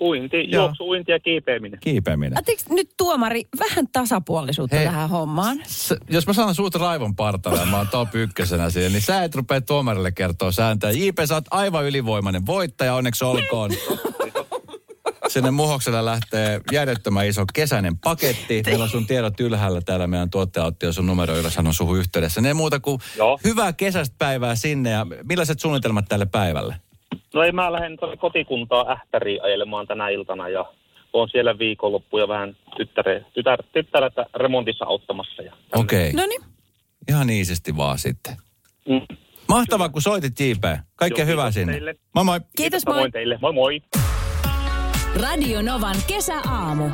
Uinti, juoksu, uinti ja kiipeäminen. Kiipeäminen. Ajatteleks nyt tuomari vähän tasapuolisuutta Hei, tähän hommaan? S- jos mä sanon suut raivon partalle, mä oon top ykkösenä siihen, niin sä et rupea tuomarille kertoa sääntöä. J P, sä oot aivan ylivoimainen voittaja, onneksi olkoon. Sinne Muhokselle lähtee järjettömän iso kesäinen paketti. Meillä on sun tiedot ylhäällä täällä. Meidän tuottaja otti jo sun numero ylös, hän on suhun yhteydessä. Ne muuta kuin Joo. hyvää kesästä päivää sinne. Ja millaiset suunnitelmat tälle päivälle? No ei, mä lähden kotikuntaa Ähtäriin ajelemaan tänä iltana. Ja oon siellä viikonloppuja vähän tyttäre, tytär, tyttäreltä remontissa auttamassa. Okei. Okay. No niin. Ihan iisisti vaan sitten. Mm. Mahtavaa, kun soitit J P. Kaikkea Joo, hyvää sinne. Teille. Moi moi. Kiitos, Kiitos moi. moi. Teille. Moi moi. Radionovan kesäaamu.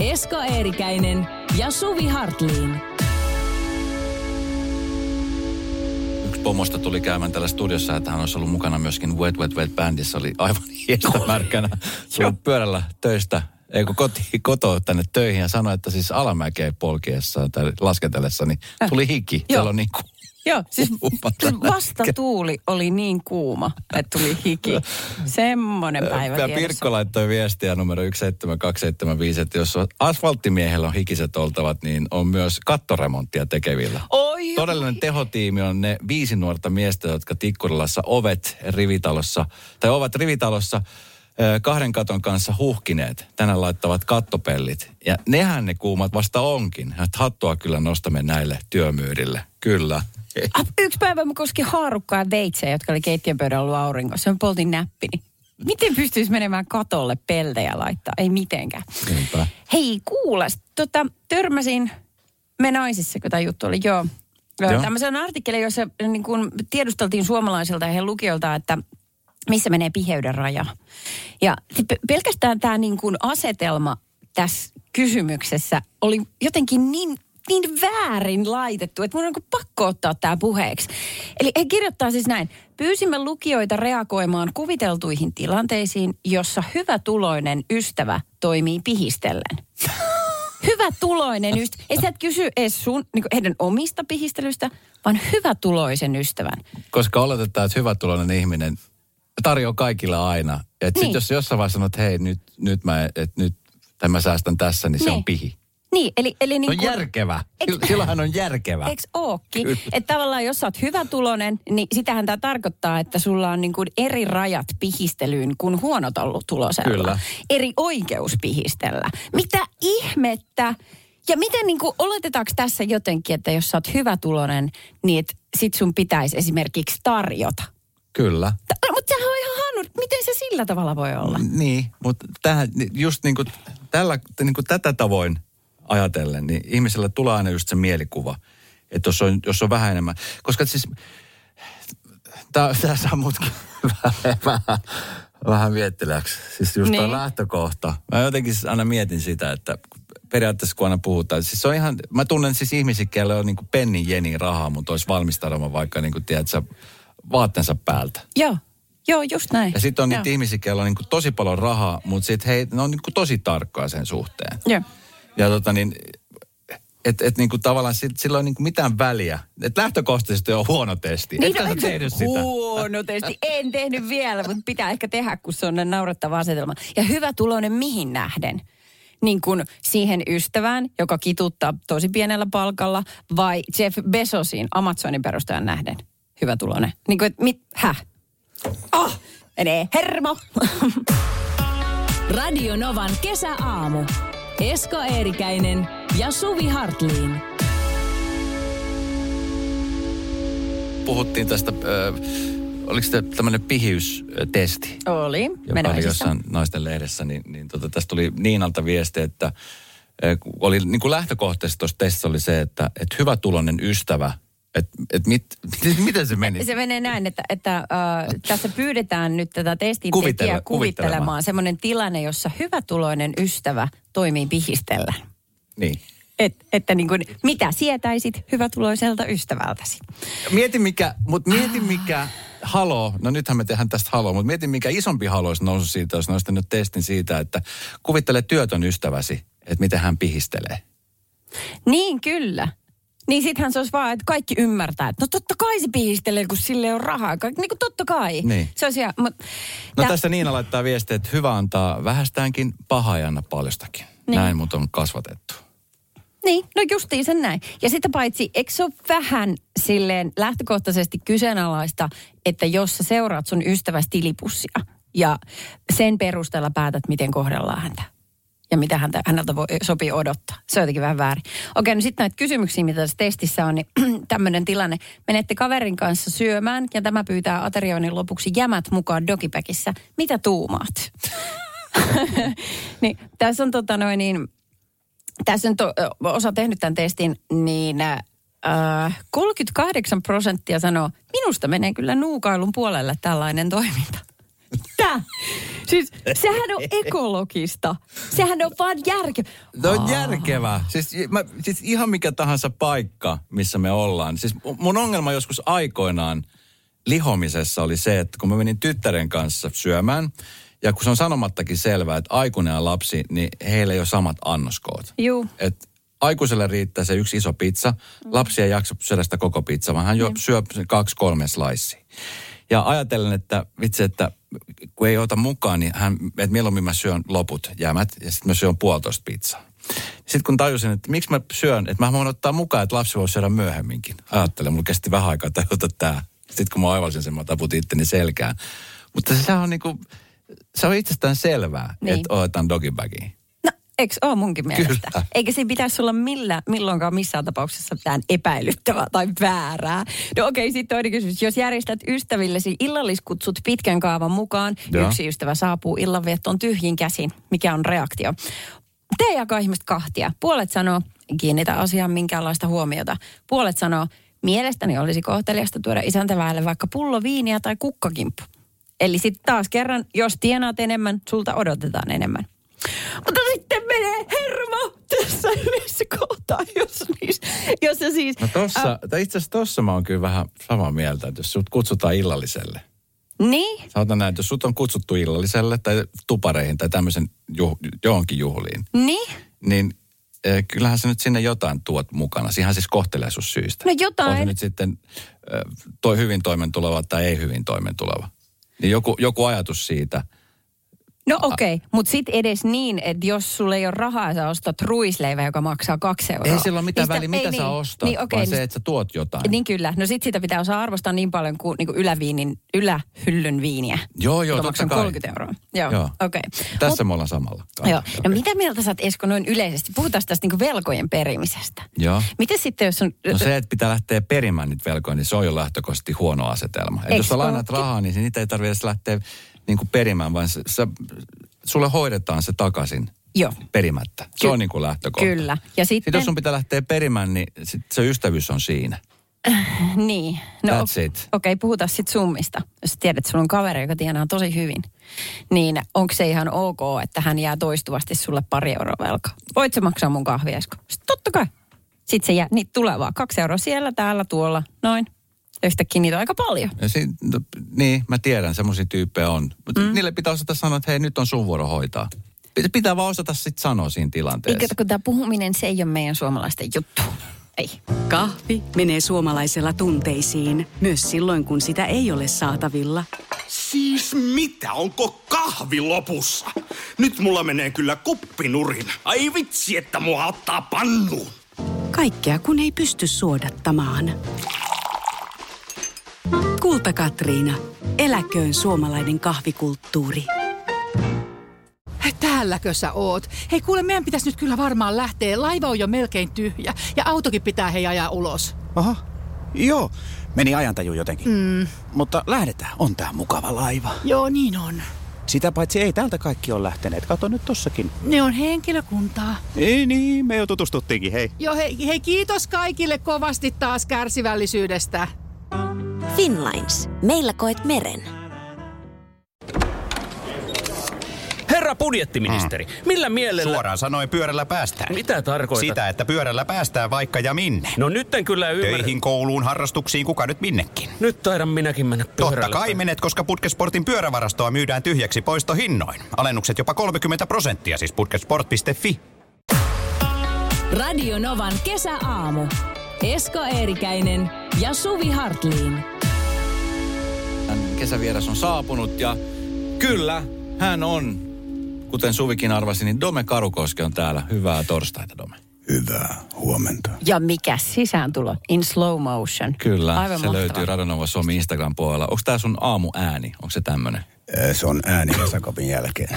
Esko Eerikäinen ja Suvi Hartlin. Yksi pomosta tuli käymään täällä studiossa, että hän olisi ollut mukana myöskin Wet Wet Wet -bändissä. Oli aivan hiestä märkänä. Se oli pyörällä töistä, ei kun kotiin, kotoa tänne töihin ja sanoi, että siis alamäkeä polkiessa tai lasketellessa, niin tuli hiki. Täällä on niin kuin... Joo, siis vastatuuli oli niin kuuma, että tuli hiki. Semmoinen päivä tiedossa. Pirkko laittoi viestiä numero yksi seitsemän kaksi seitsemän viisi, että jos asfalttimiehellä on hikiset oltavat, niin on myös kattoremonttia tekevillä. Oi, Todellinen oi. tehotiimi on ne viisi nuorta miestä, jotka Tikkurilassa ovet rivitalossa, tai ovat rivitalossa kahden katon kanssa huhkineet. Tänään laittavat kattopellit. Ja nehän ne kuumat vasta onkin. Hattua kyllä nostamme näille työmyyrille. Kyllä. Yksi päivä mä koskin haarukkaa ja veitsejä, jotka oli keittiön pöydällä ollut auringossa. Mä poltin näppini. Miten pystyisi menemään katolle peltejä laittaa? Ei mitenkään. Niinpä. Hei, kuulas. Tota, törmäsin me naisissa, kun tämä juttu oli. Joo. Joo. Tämmöisen artikkelin, jossa niin kun tiedusteltiin suomalaisilta ja heidän lukijoilta, että missä menee piheyden raja. Ja pelkästään tämä niin kun asetelma tässä kysymyksessä oli jotenkin niin... niin väärin laitettu, että mun on niin pakko ottaa tämä puheeksi. Eli he kirjoittaa siis näin. Pyysimme lukijoita reagoimaan kuviteltuihin tilanteisiin, jossa hyvätuloinen ystävä toimii pihistellen. Hyvätuloinen ystävä. Ei sä et kysy edes sun, niin heidän omista pihistelystä, vaan hyvätuloisen ystävän. Koska oletetaan, että hyvätuloinen ihminen tarjoaa kaikilla aina. Että niin. Sitten jos jossain vaiheessa sanot, hei nyt, nyt, mä, et, nyt, tai mä säästän tässä, niin, niin se on pihi. Niin, eli... eli niin kuin, on järkevä. Eks, Silloinhan on järkevä. Eikö ookin? Että tavallaan jos sä oot hyvätuloinen, niin sitähän tämä tarkoittaa, että sulla on niin kuin eri rajat pihistelyyn kuin huonot ollut tulosella. Kyllä. Eri oikeus pihistellä. Mitä ihmettä? Ja miten niin kuin oletetaanko tässä jotenkin, että jos sä oot hyvätuloinen, niin et sit sun pitäisi esimerkiksi tarjota? Kyllä. Ta- mutta sehän on ihan hannu. Miten se sillä tavalla voi olla? Niin, mutta tähän, just niin kuin, tällä, niin kuin tätä tavoin ajatellen, niin ihmisellä tulee aina just se mielikuva, että jos on, jos on vähän enemmän. Koska siis, tää, tää saa mutkin vähän, vähän, vähän miettiläksi. Siis just niin. Tämä lähtökohta. Mä jotenkin siis aina mietin sitä, että periaatteessa kun aina puhutaan. Siis se on ihan, mä tunnen siis ihmisiä, joilla on niin kuin pennin jenin rahaa, mutta olisi valmistautumaan vaikka niin kuin, tiedätkö, vaatteensa päältä. Joo, joo, just näin. Ja sitten on niitä ihmisiä, joilla on niin kuin tosi paljon rahaa, mutta sitten hei, ne on niin kuin tosi tarkkaa sen suhteen. Joo. Ja tota niin, että et niinku tavallaan sillä on niinku mitään väliä. Että lähtökohtaisesti on huono testi. Niin, etkä no, sä tehnyt sitä. Huono testi. En tehnyt vielä, mutta pitää ehkä tehdä, kun se on naurettava asetelma. Ja hyvä tuloinen mihin nähden? Niin kuin siihen ystävään, joka kituttaa tosi pienellä palkalla, vai Jeff Bezosiin, Amazonin perustajan nähden? Hyvä tuloinen. Niin kuin, että mit, häh? Oh, menee hermo. Radio Novan kesäaamu. Esko Eerikäinen ja Suvi Hartlin. Puhuttiin tästä, äh, oliko se tämmöinen pihiystesti? Oli, Venäjässä. Jossain naisten lehdessä, niin, niin tota, tästä tuli Niinalta viesti, että äh, oli niin kuin lähtökohtaisesti tuossa testissä oli se, että et hyvätuloinen ystävä, että et mit, mit, miten se meni? Se menee näin, että, että äh, tässä pyydetään nyt tätä testin Kuvittele- tekijää kuvittelemaan, kuvittelemaan. Semmoinen tilanne, jossa hyvätuloinen ystävä toimii pihistellä. Niin. Et, että niin kuin, mitä sietäisit hyvätuloiselta ystävältäsi? Mieti mikä, mutta mieti mikä halo, no nythän me tehdään tästä halo, mutta mieti mikä isompi halo olisi noussut siitä, jos noista nyt testin siitä, että kuvittele työtön ystäväsi, että miten hän pihistelee. Niin kyllä. Niin sittenhän se olisi vaan, että kaikki ymmärtää, että no totta kai se pihistelee, kun sille on rahaa. Niin kuin totta kai. Niin. Se olisi ihan, mut, no tä... tässä Niina laittaa viestiä, että hyvä antaa vähästäänkin, paha ei anna paljostakin. Niin. Näin mut on kasvatettu. Niin, no justiin sen näin. Ja sitä paitsi, eikö se ole vähän silleen lähtökohtaisesti kyseenalaista, että jos sä seuraat sun ystäväsi tilipussia ja sen perusteella päätät, miten kohdellaan häntä. Ja mitä häntä, häneltä voi, sopii odottaa. Se on jotenkin vähän väärin. Okei, no sitten näitä kysymyksiä, mitä tässä testissä on, niin tämmöinen tilanne. Menette kaverin kanssa syömään ja tämä pyytää aterioinnin lopuksi jämät mukaan dogipäkissä. Mitä tuumaat? Niin, tässä on tota noin niin, tässä nyt osa tehnyt tämän testin, niin äh, kolmekymmentäkahdeksan prosenttia sanoo, minusta menee kyllä nuukailun puolelle tällainen toiminta. Tää. Siis sehän on ekologista. Sehän on vaan järkevä. Se on järkevä. Siis, mä, siis ihan mikä tahansa paikka, missä me ollaan. Siis mun ongelma joskus aikoinaan lihomisessa oli se, että kun mä menin tyttären kanssa syömään, ja kun se on sanomattakin selvää, että aikuinen ja lapsi, niin heillä ei ole samat annoskoot. Juu. Että aikuiselle riittää se yksi iso pizza, lapsi ei jaksa syödä sitä koko pizzaa, vaan hän jo syö kaksi kolme slaissia. Ja ajattelen, että vitsi, että kun ei ota mukaan, niin hän, että mieluummin mä syön loput jämät ja sitten mä syön puolitoista pizzaa. Sitten kun tajusin, että miksi mä syön, että mä voin ottaa mukaan, että lapsi voi syödä myöhemminkin. Ajattelen, mulla kesti vähän aikaa tajuta tää. Sitten kun mä aivalsin sen, mä taputin itteni selkään. Mutta se on niinku... Se on itsestään selvää, niin. Että otetaan dogibagiin. No, eikö ole munkin mielestä? Kyllä. Eikä se pitäisi olla millään, milloinkaan missään tapauksessa mitään epäilyttävää tai väärää. No okei, okay, sitten toinen kysymys. Jos järjestät ystävillesi illalliskutsut pitkän kaavan mukaan, ja. Yksi ystävä saapuu illanviettoon tyhjin käsin, mikä on reaktio. Tee jakaa ihmiset kahtia. Puolet sanoo, kiinnitä asiaan minkäänlaista huomiota. Puolet sanoo, mielestäni olisi kohteliasta tuoda isäntäväelle vaikka pullo viiniä tai kukkakimppu. Eli sitten taas kerran, jos tienaat enemmän, sulta odotetaan enemmän. Mutta sitten menee hermo tässä yhdessä kohtaa, jos, niis, jos se siis... No tossa, äh, itse asiassa tossa mä oon kyllä vähän samaa mieltä, että jos sut kutsutaan illalliselle. Niin? Sanotaan näin, että jos sut on kutsuttu illalliselle tai tupareihin tai tämmöisen juh, johonkin juhliin. Niin? Niin eh, kyllähän sä nyt sinne jotain tuot mukana, ihan siis kohteliaisuussyistä. No jotain. On se nyt sitten toi hyvin toimentuleva tai ei hyvin toimentuleva. Niin joku, joku ajatus siitä No okei, okay. Mutta sitten edes niin, että jos sulla ei ole rahaa, sä ostat ruisleivää, joka maksaa kaksi euroa. Ei sillä ole mitään väliä, mitä niin, sä ostat, niin, okay, vaan niin, se, että sä tuot jotain. Niin kyllä. No sitten sitä pitää osaa arvostaa niin paljon kuin, niin kuin yläviinin, ylähyllyn viiniä. Joo, joo, totta kai. kolmekymmentä euroa. Joo, joo. Okei. Okay. Tässä Mut, me ollaan samalla. Joo. No okay. Mitä mieltä sä oot, Esko, noin yleisesti? Puhutaan tästä niin velkojen perimisestä. Joo. Miten sitten, jos on... No se, että pitää lähteä perimään niitä velkoja, niin se on jo lähtökohtaisesti huono asetelma. Et jos sä lainat rahaa, niin niitä ei tarvitse lähteä... niin kuin perimään, vaan se, se, sulle hoidetaan se takaisin Joo. perimättä. Se Ky- on niin kuin lähtökohta. Kyllä. Ja sitten... sitten jos sun pitää lähteä perimään, niin sit se ystävyys on siinä. Äh, niin. No, That's it. Okei, okay, puhutaan sitten summista. Jos tiedät, että sulla on kaveri, joka tienaa tosi hyvin, niin onko se ihan ok, että hän jää toistuvasti sulle pari euroa velkaa? Voit sä maksaa mun kahvia, Esko? Sitten totta kai. Sitten se jää, niitä tulee vaan kaksi euroa siellä, täällä, tuolla, noin. Yhtäkkiä niitä on aika paljon. Si- no, niin, mä tiedän, semmoisia tyyppejä on. Mutta mm. niille pitää osata sanoa, että hei, nyt on sun vuoro hoitaa. Pitää vaan osata sitten sanoa siinä tilanteessa. Eikä, kun tämä puhuminen, se ei ole meidän suomalaisten juttu. Ei. Kahvi menee suomalaisella tunteisiin, myös silloin, kun sitä ei ole saatavilla. Siis mitä? Onko kahvi lopussa? Nyt mulla menee kyllä kuppinurin. Ai vitsi, että mua ottaa pannuun. Kaikkea, kun ei pysty suodattamaan. Kulta Katriina. Eläköön suomalainen kahvikulttuuri. Täälläkö sä oot? Hei kuule, meidän pitäisi nyt kyllä varmaan lähteä. Laiva on jo melkein tyhjä ja autokin pitää hei ajaa ulos. Aha, joo. Meni ajantaju jotenkin. Mm. Mutta lähdetään. On tää mukava laiva. Joo, niin on. Sitä paitsi ei täältä kaikki ole lähteneet. Kato nyt tossakin. Ne on henkilökuntaa. Ei niin, me jo tutustuttiinkin, hei. Joo, hei, hei kiitos kaikille kovasti taas kärsivällisyydestä. Finlines. Meillä koet meren. Herra budjettiministeri, mm. millä mielellä... Suoraan sanoen pyörällä päästään. Mitä tarkoitat? Sitä, että pyörällä päästään vaikka ja minne. No nyt en kyllä ymmärrä... Töihin, kouluun, harrastuksiin, kuka nyt minnekin. Nyt taidan minäkin mennä pyörällä. Totta kai menet, koska Putkesportin pyörävarastoa myydään tyhjäksi poistohinnoin. Alennukset jopa kolmekymmentä prosenttia, siis putkesport piste fi. Radio Novan kesäaamu. Esko Eerikäinen ja Suvi Hartlin. Kesävieras on saapunut ja kyllä hän on, kuten Suvikin arvasi, niin Dome Karukoski on täällä. Hyvää torstaita, Dome. Hyvää huomenta. Ja mikä sisääntulo? In slow motion. Kyllä, aivan se mahtava. Löytyy Radionova Suomi Instagram-puolella. Onko tämä sun aamuääni? Onko se tämmönen? Se on ääni Hesakupin jälkeen.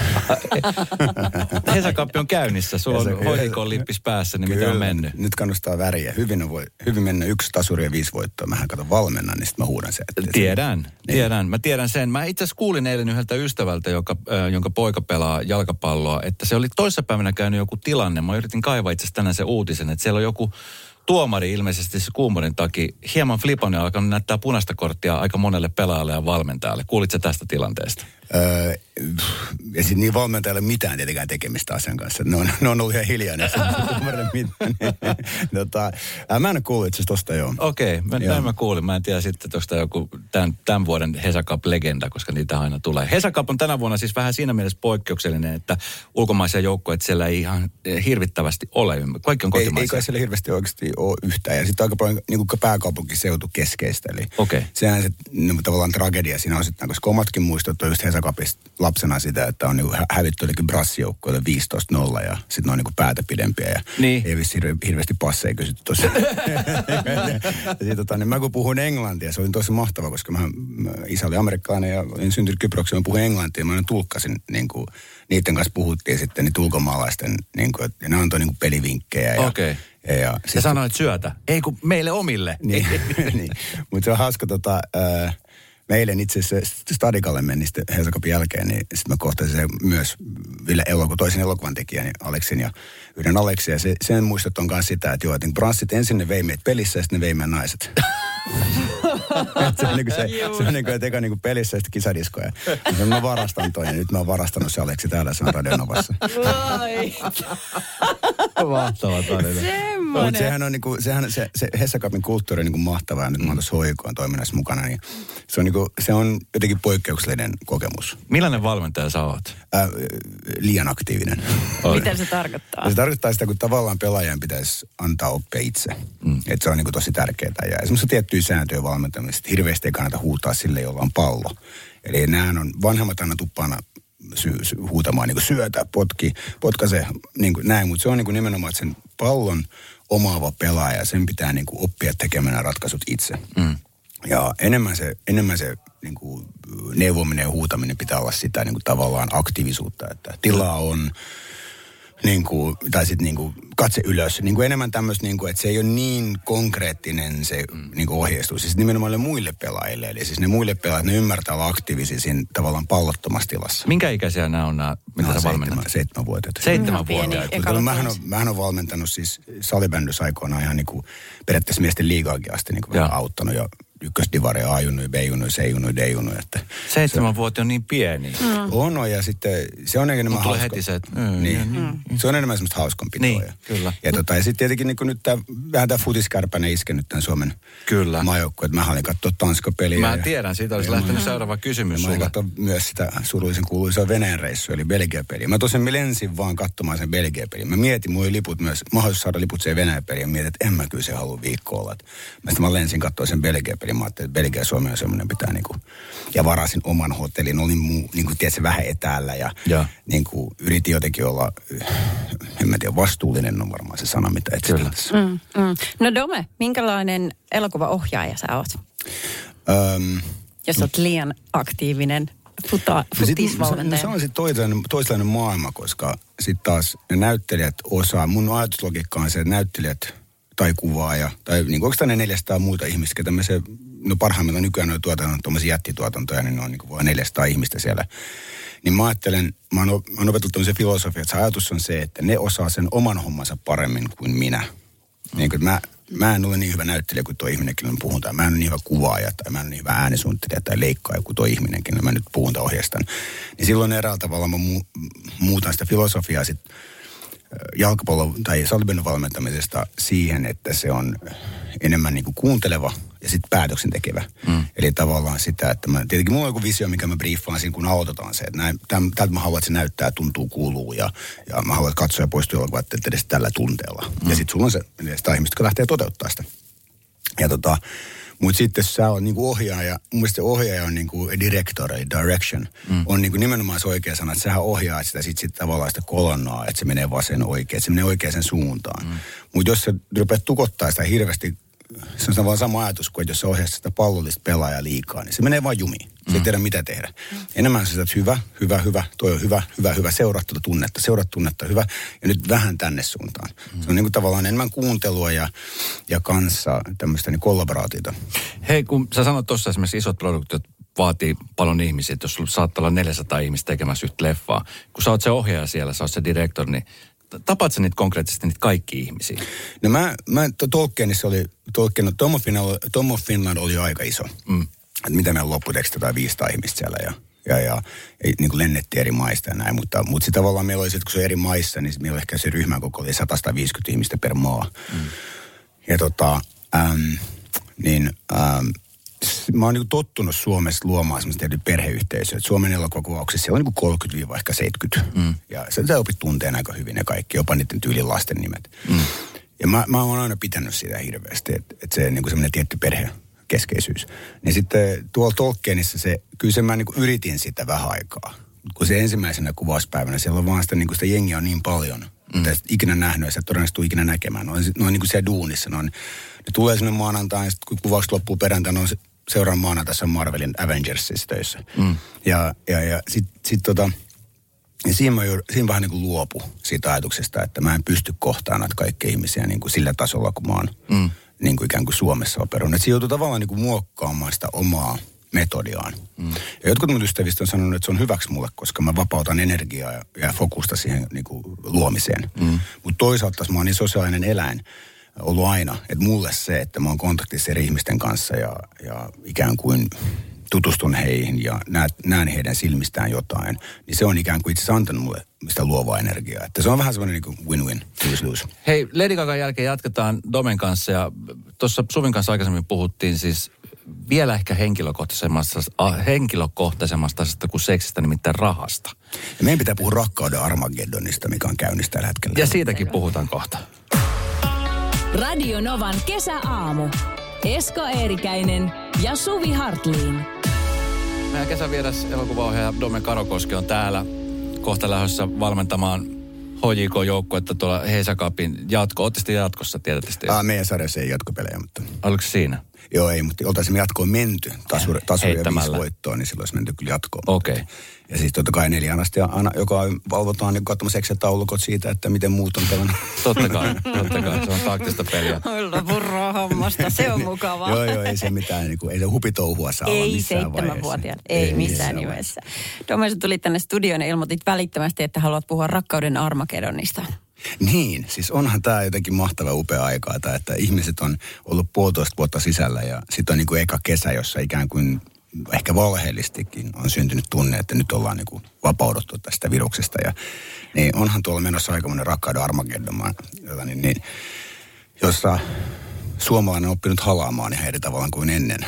Hesakuppi on käynnissä, sulla on hoikon lippis päässä, niin kyllä. Mitä on mennyt? Nyt kannustaa väriä. Hyvin, voi, hyvin mennä yksi tasuri ja viisi voittoa. Mähän katon valmennan, niin sitten mä huudan sen. Tiedän, sen. tiedän. Niin. Mä tiedän sen. Mä itse asiassa kuulin eilen yhdeltä ystävältä, joka, äh, jonka poika pelaa jalkapalloa, että se oli toissapäivänä käynyt joku tilanne. Mä yritin kaivaa itse asiassa tänään sen uutisen, että siellä on joku tuomari ilmeisesti se kuumorin takia hieman flipannut ja alkanut näyttää punaista korttia aika monelle pelaajalle ja valmentajalle. Kuulitko tästä tilanteesta? Öö, ei sitten niin valmentajalle mitään tietenkään tekemistä asian kanssa. Ne on, ne on ollut ihan hiljaa näissä. tota, mä en kuullut itse asiassa tosta joo. Okei, okay, näin mä kuulin. Mä en tiedä sitten tosta joku tämän, tämän vuoden Hesacup-legenda, koska niitä aina tulee. Hesacup on tänä vuonna siis vähän siinä mielessä poikkeuksellinen, että ulkomaisia joukkoja siellä ei ihan hirvittävästi ole. Kaikki on kotimaisia. Ei, ei kai siellä hirveästi oikeasti ole yhtään. Ja sitten aika paljon niin pääkaupunkiseutu keskeistä. Eli okay. Sehän se no, tavallaan tragedia siinä osittain, koska omatkin muistot on just Hesakapista lapsena sitä, että on niinku hävitty olikin brassijoukkoille viisitoista nolla ja sitten ne on niinku päätä pidempiä ja niin. Ei vissi hirve, hirveästi passeja kysytty tosiaan. tota, niin mä kun puhun englantia, se oli tosi mahtava, koska mä, mä isä oli amerikkalainen ja olin syntynyt Kyproksella, mä puhuin englantia ja mä tulkkasin niinku, niiden kanssa puhuttiin sitten niitä ulkomaalaisten, niinku, ja ne antoi niinku pelivinkkejä ja okay. Ja, ja sit... sanoit syötä, ei kun meille omille. niin, niin. Mutta se on hauska tota... Äh, meille itse asiassa Stadikalle menin sitten Hesakupin jälkeen, niin sitten mä kohtasin myös Ville eloku, toisen elokuvan tekijän, niin Aleksin ja yhden Aleksin. Ja se, sen muistot on myös sitä, että joo, että branssit ensin ne vei meitä pelissä ja sitten ne vei meidän naiset. se on niin kuin se, se on niin kuin, että eka niin kuin pelissä ja sitten kisadiskoja. Ja mä varastan toi ja nyt mä oon varastanut se Aleksi täällä, se on Radionovassa. Mahtava tarina. Semmoinen. Mutta sehän on niin kuin, sehän, se, se Hesakupin kulttuuri on niin kuin mahtava ja nyt mä oon tuossa hoikoon toiminnassa mukana, niin se on niin se on jotenkin poikkeuksellinen kokemus. Millainen valmentaja sä oot? Äh, liian aktiivinen. Mitä se tarkoittaa? Se tarkoittaa sitä, kun tavallaan pelaajan pitäisi antaa oppia itse. Mm. Että se on niin tosi tärkeää. Ja semmoista tiettyä sääntöjä valmentamista. Hirveästi ei kannata huutaa sille, jolla on pallo. Eli nämä on vanhemmat aina tuppaana sy- sy- huutamaan niin kuin syötä, potki, potkaise, niin kuin näin. Mutta se on niin kuin nimenomaan sen pallon omaava pelaaja. Sen pitää niin kuin oppia tekemään ratkaisut itse. Mm. Ja enemmän se, enemmän se niin kuin neuvominen ja huutaminen pitää olla sitä niin kuin tavallaan aktiivisuutta, että tilaa on. Niin kuin, tai sitten niin kuin katse ylös. Niin kuin enemmän tämmöistä, niin kuin, että se ei ole niin konkreettinen se mm. niin kuin ohjeistus. Siis nimenomaan muille pelaajille. Eli siis ne muille pelaajat, ne ymmärtää olla aktiivisia siinä tavallaan pallottomassa tilassa. Minkä ikäisiä nämä on nämä, mitä no, sä valmennat? Seitsemänvuotiaat. Seitsemänvuotiaat. No, mähän, mähän on valmentanut siis salibändys aikoinaan ihan niin kuin periaatteessa miesten liigaakin asti niin kuin vähän auttanut ja ykkösdivaria, A-junui, B-junui, C-junui, D-junui. Seitsemän vuotta on niin pieni. Mm. On, ja sitten se on enemmän hauska. Heti se, että... Mm, niin. Mm, mm. Se on enemmän semmoista hauskanpitoa. Niin, kyllä. Ja, tota, ja sitten tietenkin niin nyt tämä, vähän tämä futiskärpäinen iske nyt tämän Suomen maajoukkuun. Että mähän olin katsoa Tanska-peliä. Mä ja, tiedän, siitä olisi lähtenyt mä, seuraava kysymys sulle. Mä olin katsoa myös sitä surullisen kuuluisaa Venäjän reissua, eli Belgia-peliä. Mä tosiaan lensin vaan katsomaan sen Belgia-peliä. Mä mietin, mulla oli liput myös, mahdollisuus saada liput siihen Venäjän-peliin. Ja mietin, että en mä kyllä se halua viikkoa olla. Mä sitten mä lensin katsoa sen Belgia-peliä. Mä ajattelin, että Belgia ja Suomi on semmoinen pitää niinku, ja varasin oman hotellin, olin muu, niinku tietysti vähän etäällä ja, ja. Niinku yritin jotenkin olla, en mä tiedä, vastuullinen on varmaan se sana, mitä etsitään tässä. Mm, mm. No Dome, minkälainen elokuvaohjaaja sä oot? Öm, Jos oot liian aktiivinen futa, futisvalmentaja. Se on sitten toislainen, toislainen maailma, koska sitten taas ne näyttelijät osaa, mun ajatuslogiikka on se, että näyttelijät tai kuvaaja, tai niin oikeastaan ne neljäsataa muuta ihmistä, ketä me se, no parhaimmillaan nykyään on tuotannon, tuommoisia jättituotantoja, niin ne on niin vain neljäsataa ihmistä siellä. Niin mä ajattelen, mä oon, mä oon opetellut tämmöisen filosofian, että se ajatus on se, että ne osaa sen oman hommansa paremmin kuin minä. Mm. Niin kuin mä, mä en ole niin hyvä näyttelijä kuin tuo ihminen, kun puhun, tai mä en ole niin hyvä kuvaaja, tai mä en ole niin hyvä äänisuunnittelija, tai leikkaaja kuin tuo ihminenkin, niin mä nyt puhun tai ohjeistan. Niin silloin eräällä tavalla mä mu, muutan sitä filosofiaa sitten, jalkapallon tai salibändyn valmentamisesta siihen, että se on enemmän niin kuin kuunteleva ja sitten päätöksen tekevä. Mm. Eli tavallaan sitä, että mä, tietenkin mulla on joku visio, mikä mä briefaan siinä, kun aloitetaan se, että näin, täm, tältä mä haluan, että se näyttää, tuntuu, kuuluu ja, ja mä haluan, että katsoja poistuu jalkapallon, että edes tällä tunteella. Mm. Ja sitten sulla on se sitä ihmistä, joka lähtee toteuttaa sitä. Ja tota, mutta sitten sä oot niinku ohjaaja, mun mielestä ohjaaja on niinku director, eli direction, mm. on niinku nimenomaan se oikea sana, että sähän ohjaat sitä sit, sit tavallaan sitä kolonnaa, että se menee vasen oikein, että se menee oikeaan suuntaan. Mm. Mutta jos sä rupeat tukottaa sitä hirveästi, se on vaan sama ajatus kuin, että jos sä ohjaat sitä pallollista pelaajaa liikaa, niin se menee vaan jumiin. Se ei tiedä mitä tehdä. Mm. Enemmän sä oot hyvä, hyvä, hyvä, toi on hyvä, hyvä, hyvä, seuraa tuota tunnetta, seuraa tunnetta, hyvä, ja nyt vähän tänne suuntaan. Mm. Se on niinku tavallaan enemmän kuuntelua ja, ja kanssa tämmöistä niin kollaboraatiota. Hei, kun sä sanot tuossa esimerkiksi isot produktiot vaatii paljon ihmisiä, että jos sulla saattaa olla neljäsataa ihmistä tekemässä yhtä leffaa, kun sä oot se ohjaaja siellä, sä oot se direktori, niin tapaat sä niitä konkreettisesti niitä kaikki ihmisiä? No mä, mä Tolkienissa oli, Tolkien, Tom, Finland, Tom of Finland oli aika iso. Mm. Että mitä meillä on lopputekstillä tai viisisataa ihmistä siellä ja, ja, ja, ja niin kuin lennettiin eri maista ja näin. Mutta, mutta sitten tavallaan meillä oli, sit, kun se on eri maissa, niin meillä oli ehkä se ryhmän koko oli sata viisikymmentä ihmistä per maa. Mm. Ja tota, äm, niin äm, mä oon niin tottunut Suomessa luomaan semmoista perheyhteisöä. Et Suomen elokuvauksessa siellä on niin kolmekymmentä–seitsemänkymmentä. Mm. Ja sitä opit tunteen aika hyvin ne kaikki, jopa niiden tyylin lasten nimet. Mm. Ja mä, mä oon aina pitänyt sitä hirveästi, että et se on niin semmoinen tietty perhe. Keskeisyys. Niin sitten tuolla Tolkienissa se, kyllä se mä niin kuin yritin sitä vähän aikaa. Kun se ensimmäisenä kuvauspäivänä, siellä on vaan sitä, niin kuin sitä jengiä on niin paljon, mm. että ikinä nähnyt ja sä todennäköisesti tuu ikinä näkemään. Ne on, ne on niin kuin siellä duunissa. Ne, on, ne tulee sinne maanantain, sitten kun kuvaukset loppuu perjantaina, on seuraavan maanantaissa Marvelin Avengersissa töissä. Mm. Ja, ja, ja sitten sit, tota, siinä, mä, siinä vähän niin kuin luopu siitä ajatuksesta, että mä en pysty kohtaamaan kaikkia ihmisiä niin kuin sillä tasolla, kun mä oon. Mm. Niin kuin ikään kuin Suomessa operoin. Että se joutuu tavallaan niin kuin muokkaamaan sitä omaa metodiaan. Mm. Ja jotkut mun ystävistä on sanonut, että se on hyväksi mulle, koska mä vapautan energiaa ja, ja fokusta siihen niin kuin luomiseen. Mm. Mutta toisaalta mä oon niin sosiaalinen eläin ollut aina, että mulle se, että mä oon kontaktissa eri ihmisten kanssa ja, ja ikään kuin tutustun heihin ja näen heidän silmistään jotain, niin se on ikään kuin itse asiassa antanut mulle sitä luovaa energiaa. Että se on vähän semmoinen niin win-win, lose-lose. Hei, Lady Gagan jälkeen jatketaan Domen kanssa ja tuossa Suvin kanssa aikaisemmin puhuttiin siis vielä ehkä henkilökohtaisemmasta, henkilökohtaisemmasta asiasta kuin seksistä, nimittäin rahasta. Ja meidän pitää puhua rakkauden Armageddonista, mikä on käynnissä tällä hetkellä. Ja siitäkin puhutaan kohta. Radio Novan kesäaamu. Esko Eerikäinen ja Suvi Hartlin. Meidän kesävieras elokuvaohjaaja Dome Karukoski on täällä kohta lähdössä valmentamaan H J K-joukkuetta tuolla Hesakupin jatko. Ootte sitten jatkossa tietysti? Ah, meidän sarjassa ei jatkopelejä, mutta... Oliko siinä? Joo, ei, mutta oltaisiin jatkoon menty. Tasuri, tasuri ja viisi voittoa, niin silloin olisi menty kyllä jatkoon. Okei. Okay. Ja siis totta kai neljään asti aina, joka valvotaan niin katsomassa Excel-taulukot siitä, että miten muut on pelannut. Totta kai, totta kai. Se on taktista peliä. Olla purraa hommasta, se on mukavaa. Joo, joo, ei se mitään, niin kuin, ei se hupitouhua saa ei olla missään vaiheessa. Ei, ei missään nimessä. Dome, sinä tulit tänne studioon ja ilmoitit välittömästi, että haluat puhua rakkauden armageddonista. Niin, siis onhan tämä jotenkin mahtava upea aikaa, tää, että ihmiset on ollut puolitoista vuotta sisällä ja sitten on niinku eka kesä, jossa ikään kuin ehkä valheellistikin on syntynyt tunne, että nyt ollaan niinku vapauduttu tästä viruksesta. Ja, niin onhan tuolla menossa aikamoinen rakkauden armageddon, niin, niin, jossa suomalainen on oppinut halaamaan ihan eri tavallaan kuin ennen.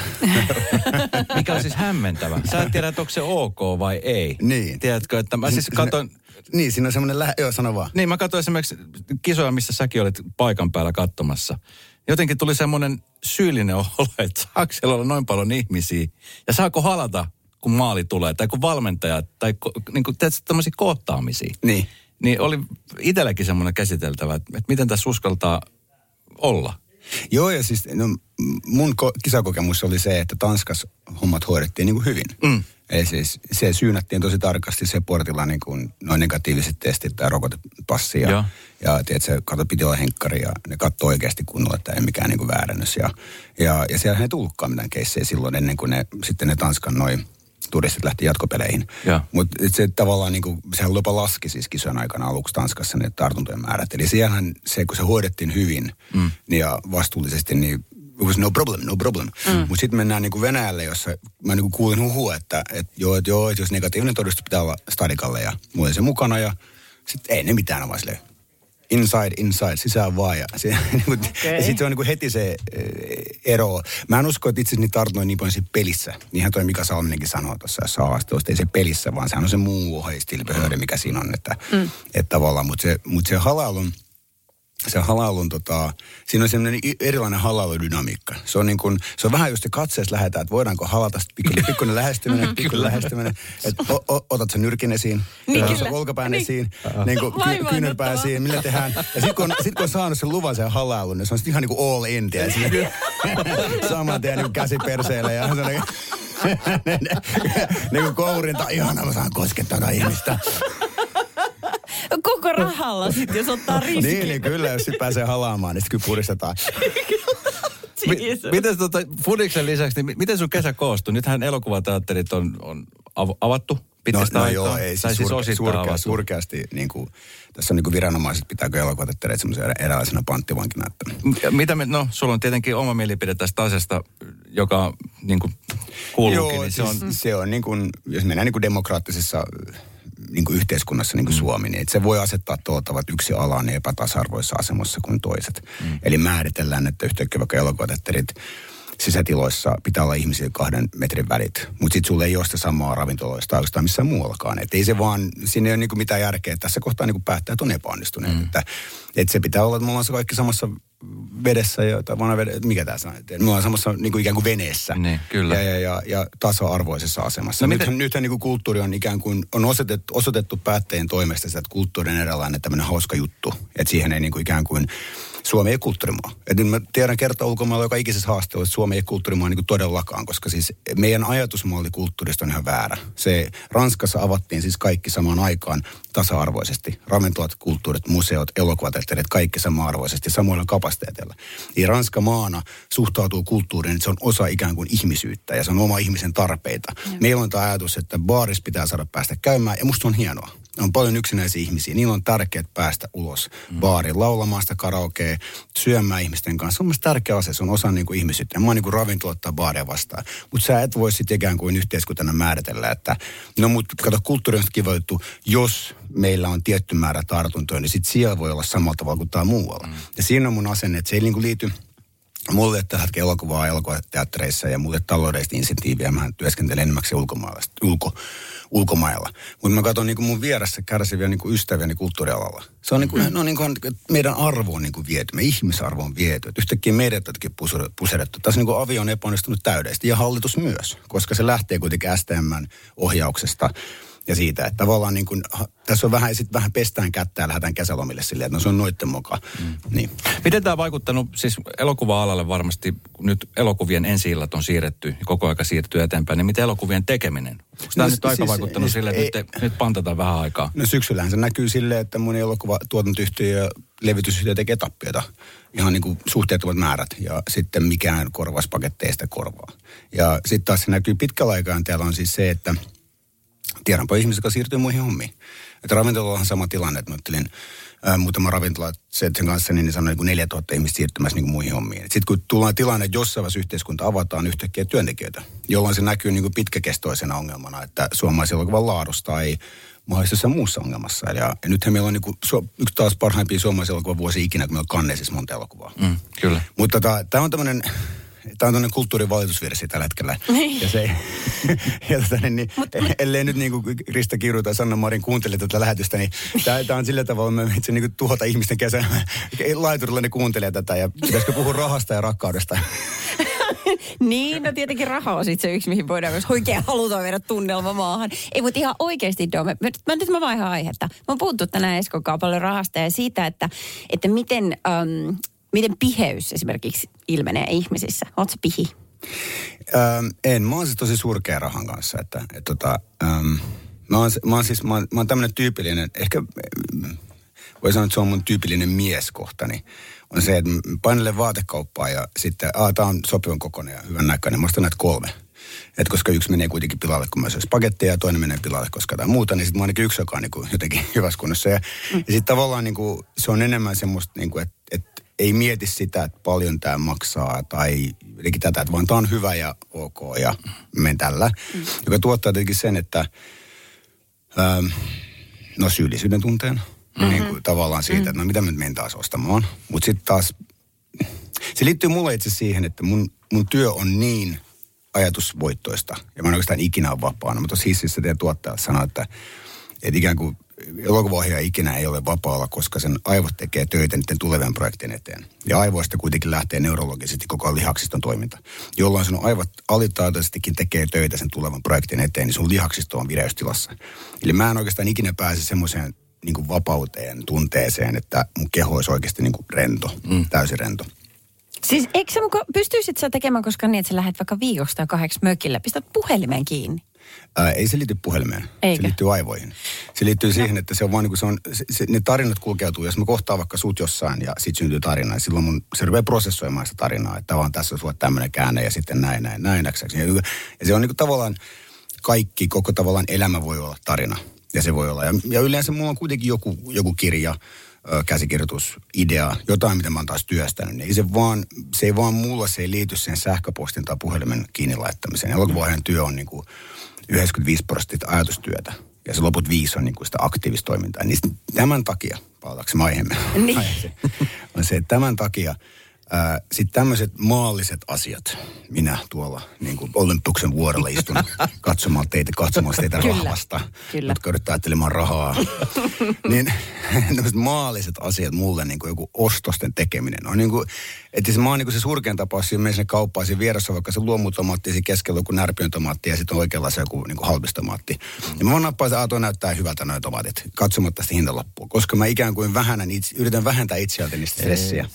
Mikä on siis hämmentävä. Sä et tiedä, että onko se ok vai ei. Niin. Tiedätkö, että mä siis katon... Niin, siinä on semmoinen lähe... Joo, sano vaan. Niin, mä katsoin esimerkiksi kisoja, missä säkin olit paikan päällä katsomassa. Jotenkin tuli semmoinen syyllinen olo, että saako siellä olla noin paljon ihmisiä? Ja saako halata, kun maali tulee? Tai kun valmentaja? Tai niin kuin teet tämmöisiä kohtaamisia? Niin. Niin oli itselläkin semmoinen käsiteltävä, että, että miten tässä uskaltaa olla? Joo, ja siis no, mun ko- kisakokemus oli se, että Tanskassa hommat hoidettiin niin kuin hyvin. Mm. Eli siis se syynättiin tosi tarkasti, se puoritilla niin kuin noin negatiiviset testit tai rokotepassi. Ja, ja tiedätkö, kato, piti olla henkkari ja ne katsoi oikeasti kunnolla, että ei mikään niin kuin väärännös. Ja, ja, ja siellähän ei tullutkaan mitään keissejä silloin ennen kuin ne, sitten ne Tanskan noin turistit lähti jatkopeleihin. Ja. Mutta se tavallaan niin kuin, sehän jopa laski siis kisojen aikana aluksi Tanskassa ne tartuntojen määrät. Eli siellähän se, kun se hoidettiin hyvin mm. niin ja vastuullisesti, niin no problem, no problem. Mm. Mutta sitten mennään niinku Venäjälle, jossa mä niinku kuulin huhua, että et joo, et joo, et jos negatiivinen todistus pitää olla stadikalle ja muuten se mukana ja sitten ei ne mitään avaa silleen. Inside, inside, sisään vaan ja, okay. Ja sitten se on niinku heti se e, ero. Mä en usko, että itse asiassa niitä tartunnoja niin paljon siinä pelissä. Niinhän toi Mika Salminenkin sanoo tuossa jossain haastelussa, ei se pelissä, vaan sehän on se muu ohjeistilpehööri, mikä siinä on. Että mm. et tavallaan, mutta se, mut se halailun... Se halailun, tota, siinä on semmoinen erilainen halailudynamiikka. Se on, niin kuin, se on vähän just se katseessa lähetään, että voidaanko halata pikkuinen pikku lähestyminen, pikkuinen lähestyminen. Että otat sen nyrkin esiin, niin olkapään niin. Esiin, niin kuin ky- kyynärpää esiin, millä tehdään. Ja sitten kun, sit, kun on saanut sen luvan sen halailun, niin se on sitten ihan niin kuin all in, tiedä. Saman tien niin käsi perseellä ja sellainen. Niin kuin kourinta, ihanaa, mä saan koskettaa ihmistä. Koko rahalla sitten, jos ottaa riski. Niin, niin kyllä, jos sitten pääsee halaamaan, niin sitten kyllä puristetaan. M- miten tota, Fudiksen lisäksi, niin miten sun kesä koostui? Nythän elokuvateatterit on, on av- avattu pitkästä no, no aikaa. Joo, ei siis, sur- siis surkea, surkeasti, niin kuin, tässä on niin kuin viranomaiset, pitääkö elokuvateattereita semmoisen eräänlaisena panttivankina. Että... Mitä me, no, sulla on tietenkin oma mielipide tästä asiasta, joka niin kuin kuuluukin. Joo, niin se, siis, on... se on niin kuin, jos mennään niin kuin demokraattisessa... Niin kuin yhteiskunnassa niin kuin mm. Suomi, niin se voi asettaa tuotavat yksi alan epätasa-arvoissa asemassa kuin toiset. Mm. Eli määritellään, että yhtäkkiä vaikka elokuvateatterit sisätiloissa pitää olla ihmisiä kahden metrin välit, mutta sitten sulle ei ole sitä samaa ravintoloista tai oikeastaan missään muuallakaan. Että ei se vaan, siinä ei ole niin kuin mitään järkeä, tässä kohtaa niin kuin päättäjät on epäonnistuneet. Mm. Että, että se pitää olla, että me ollaan kaikki samassa vedessä, ja, tai vanha vede, mikä tämä sanoo, me ollaan samassa niin kuin ikään kuin veneessä. Niin, kyllä. Ja, ja, ja, ja tasa-arvoisessa asemassa. No, nythän nythän niin kuin kulttuuri on ikään kuin, on osoitettu, osoitettu päättäjien toimesta sitä, että kulttuuri on erilainen tämmöinen hauska juttu. Että siihen ei niin kuin ikään kuin... Suomi ei kulttuurimaa. Että mä tiedän kertaa ulkomailla joka ikisessä haasteella, että Suomi ei kulttuurimaa niin kuin todellakaan, koska siis meidän ajatusmalli kulttuurista on ihan väärä. Se Ranskassa avattiin siis kaikki samaan aikaan tasa-arvoisesti. Ravintolat, kulttuurit, museot, elokuvateatterit, kaikki sama-arvoisesti, samoilla kapasiteetilla. Ja Ranska maana suhtautuu kulttuuriin, että se on osa ikään kuin ihmisyyttä ja se on oma ihmisen tarpeita. Ja. Meillä on tämä ajatus, että baarissa pitää saada päästä käymään ja musta on hienoa. On paljon yksinäisiä ihmisiä. Niillä on tärkeää päästä ulos mm. baariin, laulamaan sitä karaokea, syömään ihmisten kanssa. Se on mielestäni tärkeä asia. Se on osa niin kuin ihmisyyttä. Ja mä oon niin kuin ravintola ottaa baaria vastaan. Mutta sä et voi sitten ikään kuin yhteiskuntana määritellä, että no mut kato, kulttuuri on kiva juttu. Jos meillä on tietty määrä tartuntoja, niin sitten siellä voi olla samalla tavalla kuin tää muualla. Mm. Ja siinä on mun asenne, että se ei niin kuin liity... mulle tällä hetkellä elokuvaa elokuvateattereissa ja mulle taloudellista insentiiviä. Mä työskentelen enimmäkseen ulkomailla. Ulko, ulkomailla. Mutta mä katson niin mun vieressä kärsiviä niin ystäviäni kulttuurialalla. Se on, niin kuin, mm. no, niin kuin, meidän arvo on niin kuin viety, meidän ihmisarvo on viety. Et yhtäkkiä meidät jotenkin puserettu. Tässä niin avio on epäonnistunut täydellisesti ja hallitus myös, koska se lähtee kuitenkin S T M:n ohjauksesta. Ja siitä, että tavallaan niin kuin, tässä on vähän, sit vähän pestään kättä ja lähdetään kesälomille silleen, että no se on noitten moka. Mm. Niin. Miten tämä on vaikuttanut, siis elokuva-alalle varmasti, nyt elokuvien ensi-illat on siirretty, koko aika siirtyy eteenpäin, niin miten elokuvien tekeminen? Onko tämä no, nyt siis, aika vaikuttanut siis, silleen, että ei, nyt, nyt pantataan vähän aikaa? No syksyllähän se näkyy silleen, että mun elokuvatuotantoyhtiö ja levitysyhtiö tekee tappiota. Ihan niin kuin suhteettomat määrät ja sitten mikään korvauspaketteista korvaa. Ja sitten taas se näkyy pitkällä aikajänteellä on siis se, että tiedänpä ihmisiä, jotka siirtyy muihin hommiin. Että ravintolalla on sama tilanne, että mä ottelin ää, muutama ravintola sen kanssa, niin ne sanoi niin neljätuhatta ihmistä siirtymässä niin kuin muihin hommiin. Sitten kun tullaan tilanne, että jossain vaiheessa yhteiskunta avataan yhtäkkiä työntekijöitä, jolloin se näkyy niin kuin pitkäkestoisena ongelmana, että suomalaisen elokuvan laadusta ei mahdollisessa muussa ongelmassa. Ja, ja nythän meillä on niin kuin, yksi taas parhaimpia suomalaisen elokuvan vuosi ikinä, kun meillä on kanneisissa monta elokuvaa. Mm, kyllä. Mutta tämä on tämmöinen... Tämä on tämmöinen kulttuurivalitusvirsi tällä hetkellä. Niin. Ja se, ja tota, niin, mut, ellei nyt niin kuin Krista Kiuru tai Sanna Marin kuuntele tätä lähetystä, niin tämä on sillä tavalla, että se niin tuhota ihmisten kesän. Laiturilla ne kuuntelee tätä ja pitäisikö puhua rahasta ja rakkaudesta. Niin, no tietenkin raha on sitten se yksi, mihin voidaan myös oikein halutaan viedä tunnelma maahan. Ei, mutta ihan oikeasti, Dome, mä, nyt mä vaihan aihetta. Mä oon puhuttu tänään Eskonkaan paljon rahasta ja siitä, että, että miten... Um, Miten piheys esimerkiksi ilmenee ihmisissä? Oletko pihi? Ähm, en. Mä oon siis tosi surkea rahan kanssa. Että, et tota, ähm, mä oon, mä oon siis mä oon, mä oon tämmönen tyypillinen, ehkä voi sanoa, että se on mun tyypillinen mieskohtani. On se, että painelen vaatekauppaa ja sitten, aah, tää on sopivan kokoinen ja hyvän näköinen. Mä ostan näitä kolme. Et koska yksi menee kuitenkin pilalle, kun mä syös paketteja, ja toinen menee pilalle, koska tai muuta, niin sitten mä ainakin yksi, joka on niin jotenkin hyvässä kunnossa. Ja, mm. ja sitten tavallaan niin kuin, se on enemmän semmoista, niin kuin, että et, ei mieti sitä, että paljon tämä maksaa tai jotenkin tätä, että vaan tämä on hyvä ja ok ja menen tällä. Mm. Joka tuottaa tietenkin sen, että ähm, no syyllisyyden tunteen, mm-hmm. niin kuin tavallaan siitä, mm-hmm. että no mitä mä nyt menen taas ostamaan. Mutta sitten taas, se liittyy mulle itse siihen, että mun, mun työ on niin ajatusvoittoista ja mä en oikeastaan ikinä ole vapaana. Mä tuossa hississä teidän tuottajat sanoi, että, että ikään kuin elokuvaohjaaja ikinä ei ole vapaalla, koska sen aivot tekee töitä niiden tulevien projektien eteen. Ja aivoista kuitenkin lähtee neurologisesti koko ajan lihaksiston toiminta. Jolloin sun aivot alitaitoisestikin tekee töitä sen tulevan projektin eteen, niin sun lihaksisto on vireystilassa. Eli mä en oikeastaan ikinä pääse semmoiseen niin kuin vapauteen, tunteeseen, että mun keho olisi oikeasti niin kuin rento, mm. täysin rento. Siis eikö sä muka, pystyisit sä tekemään koskaan niin, että sä lähdet vaikka viikosta tai kahdeksi mökillä, pistät puhelimeen kiinni? Ää, ei se liity puhelimeen. Eikä. Se liittyy aivoihin. Se liittyy no. siihen, että se on vaan niin kuin se on, se, ne tarinat kulkeutuu. Jos mä kohtaan vaikka sut jossain ja sit syntyy tarina, niin silloin mun, se rupeaa prosessoimaan sitä tarinaa. Että vaan tässä on sulla tämmöinen käänne ja sitten näin, näin, näin. Ja, ja se on niin kuin tavallaan kaikki, koko tavallaan elämä voi olla tarina. Ja se voi olla. Ja, ja yleensä mulla on kuitenkin joku, joku kirja, käsikirjoitus, idea, jotain, mitä mä oon taas työstänyt, niin ei se, vaan, se ei vaan mulla, se ei liity sen sähköpostin tai puhelimen kiinni laittamiseen. Elokuvaohjaajan työ on niin kuin yhdeksänkymmentäviisi prosenttia ajatustyötä ja se loput viisi on niin kuin sitä aktiivista toimintaa. Niin tämän takia, palatakseni aiheemme, niin. on se, että tämän takia sitten tämmöiset maalliset asiat, minä tuolla niin kuin Olympuksen vuorella istun katsomaan teitä, katsomaan teitä rahvasta, jotka yrittää ajattelemaan rahaa. Niin tämmöiset maalliset asiat mulle, niin kuin joku ostosten tekeminen. On niin kuin, että se, mä oon niin kuin se surkein tapaus, jos menen sinne kauppaan, siinä vieressä on vaikka se luomutomaatti, siinä keskellä joku närpiön tomaatti ja sitten on oikeanlaista joku niin kuin halpistomaatti. Ja mä vaan nappaan, että tuo näyttää hyvältä noin tomaatit, katsomatta sitä hintalappua, koska mä ikään kuin vähänän itse, yritän vähentää itseältä niistä stressiä.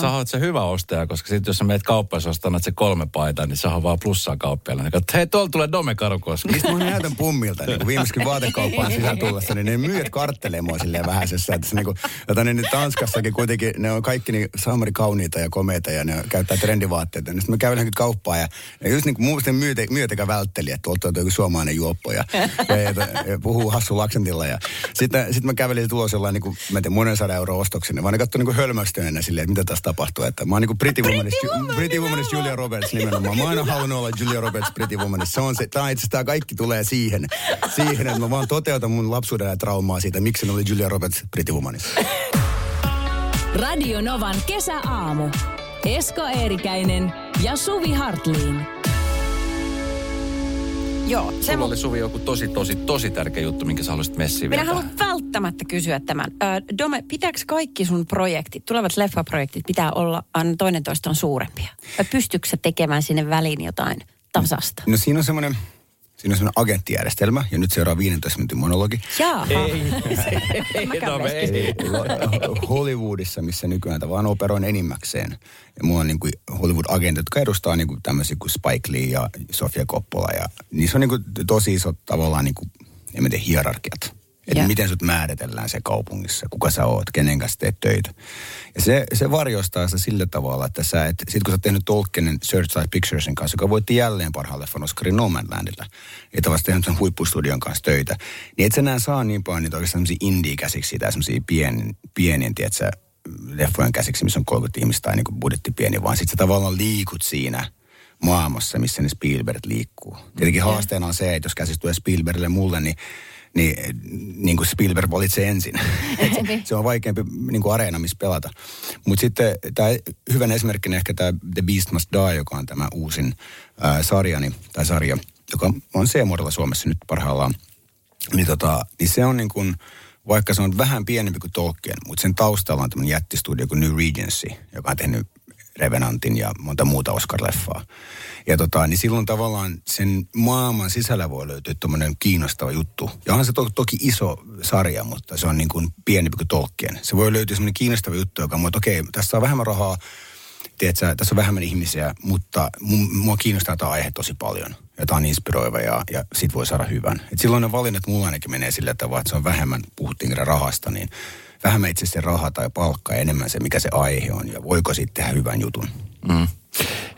Sä oot se hyvä ostaja, koska sitten jos sä meet kauppassa ostanut se kolme paitaa, niin sä on vaan plussaa kauppiailla. Niin katsot, hei, tuolla tulee Dome Karukoski. Mistä mä näytän pummilta, niin kuin viimeiskin vaatekauppaan sisään tullessa, niin ne myyjät karttelee mua silleen vähäisessä. Että se niin kuin, jota niin Tanskassakin kuitenkin, ne on kaikki niin saamari kauniita ja komeita ja ne käyttää trendivaatteita. Sitten me käydäänkin kauppaan ja, ja just niin kuin muuten myytäkä vältteli, että oltiin joku suomalainen juoppo ja, ja, ja, ja puhuu hassulla aksentilla. Sitten sit mä kävelin tuolla sellainen, niin kuin, mä en tiedä, monen sadan euroa ostoksen, vaan ne katsoi niin hölmästöneenä silleen, että mitä tässä tapahtuu. Että mä oon niinku Pretty Womanist, Pretty Womanist Julia Roberts nimenomaan. Mä aina halunnut olla Julia Roberts Pretty Womanist. Se on se, tää itse asiassa kaikki tulee siihen, siihen, että mä vaan toteutan mun lapsuuden ja traumaa siitä, miksi ne oli Julia Roberts Pretty Womanist. Radio Novan kesäaamu. Esko Eerikäinen ja Suvi Hartlin. Joo, se Sulla mu- oli Suvi joku tosi, tosi, tosi tärkeä juttu, minkä sä haluaisit messiin vielä. Minä haluan välttämättä kysyä tämän. Ö, Dome, pitääkö kaikki sun projektit, tulevat leffaprojektit, pitää olla aina toinen toistaan suurempia? Vai pystytkö sä tekemään sinne väliin jotain tasasta? No siinä on semmoinen... Siinä on semmoinen agenttijärjestelmä, ja nyt seuraa viidentoista minuutin monologi. Jaa. Ei, ei, Dome, ei. Hollywoodissa, missä nykyään vaan operoin enimmäkseen. Ja mulla on niin kuin Hollywood-agentit, jotka edustaa niin kuin tämmöisiä kuin Spike Lee ja Sofia Coppola. Ja niissä on niin kuin tosi isot tavallaan, niin kuin, en mä tiedä, hierarkiat. Että miten sut määritellään se kaupungissa, kuka sä oot, kenen kanssa teet töitä. Ja se, se varjostaa sitä sillä tavalla, että sä et, sit kun sä oot tehnyt Tolkienin Searchlight Picturesin kanssa, joka voitti jälleen parhaan leffan Oscarin No Man Landilla, ja tavallaan tehnyt sen huippustudion kanssa töitä, niin et sä nää saa niin paljon niitä oikeastaan sellaisia indie-käsiksi tai sellaisia pienien, pienien, tietsä, leffojen käsiksi, missä on kolmekymmentä ihmistä tai niin budjetti pieni, vaan sit sä tavallaan liikut siinä maailmassa, missä ne Spielberg liikkuu. Tietenkin haasteena on se, että jos käsistä tulee Spielbergille mulle, niin Niin, niin kuin Spielberg valitsee ensin. se, se on vaikeampi niin kuin areena, missä pelata. Mutta sitten tämä hyvän esimerkkinä ehkä tämä The Beast Must Die, joka on tämä uusin ää, sarjani, tai sarja, joka on C-muodolla Suomessa nyt parhaillaan. Niin, tota, niin se on niin kuin, vaikka se on vähän pienempi kuin Tolkien, mutta sen taustalla on tämmöinen jättistudio kuin New Regency, joka on tehnyt Revenantin ja monta muuta Oscar-leffaa. Ja tota, niin silloin tavallaan sen maailman sisällä voi löytyä tommoinen kiinnostava juttu. Ja onhan se to- toki iso sarja, mutta se on niin kuin pienempi kuin Tolkien. Se voi löytyä semmoinen kiinnostava juttu, joka on, että okei, okay, tässä on vähemmän rahaa, tiedätkö, tässä on vähemmän ihmisiä, mutta mua kiinnostaa tämä aihe tosi paljon. Ja tämä on inspiroiva ja, ja sit voi saada hyvän. Et silloin ne valinnat mulla ainakin menee sillä tavalla, että se on vähemmän, puhuttiin rahasta, niin vähemmän itse se raha tai palkka, enemmän se, mikä se aihe on ja voiko siitä tehdä hyvän jutun. Mm.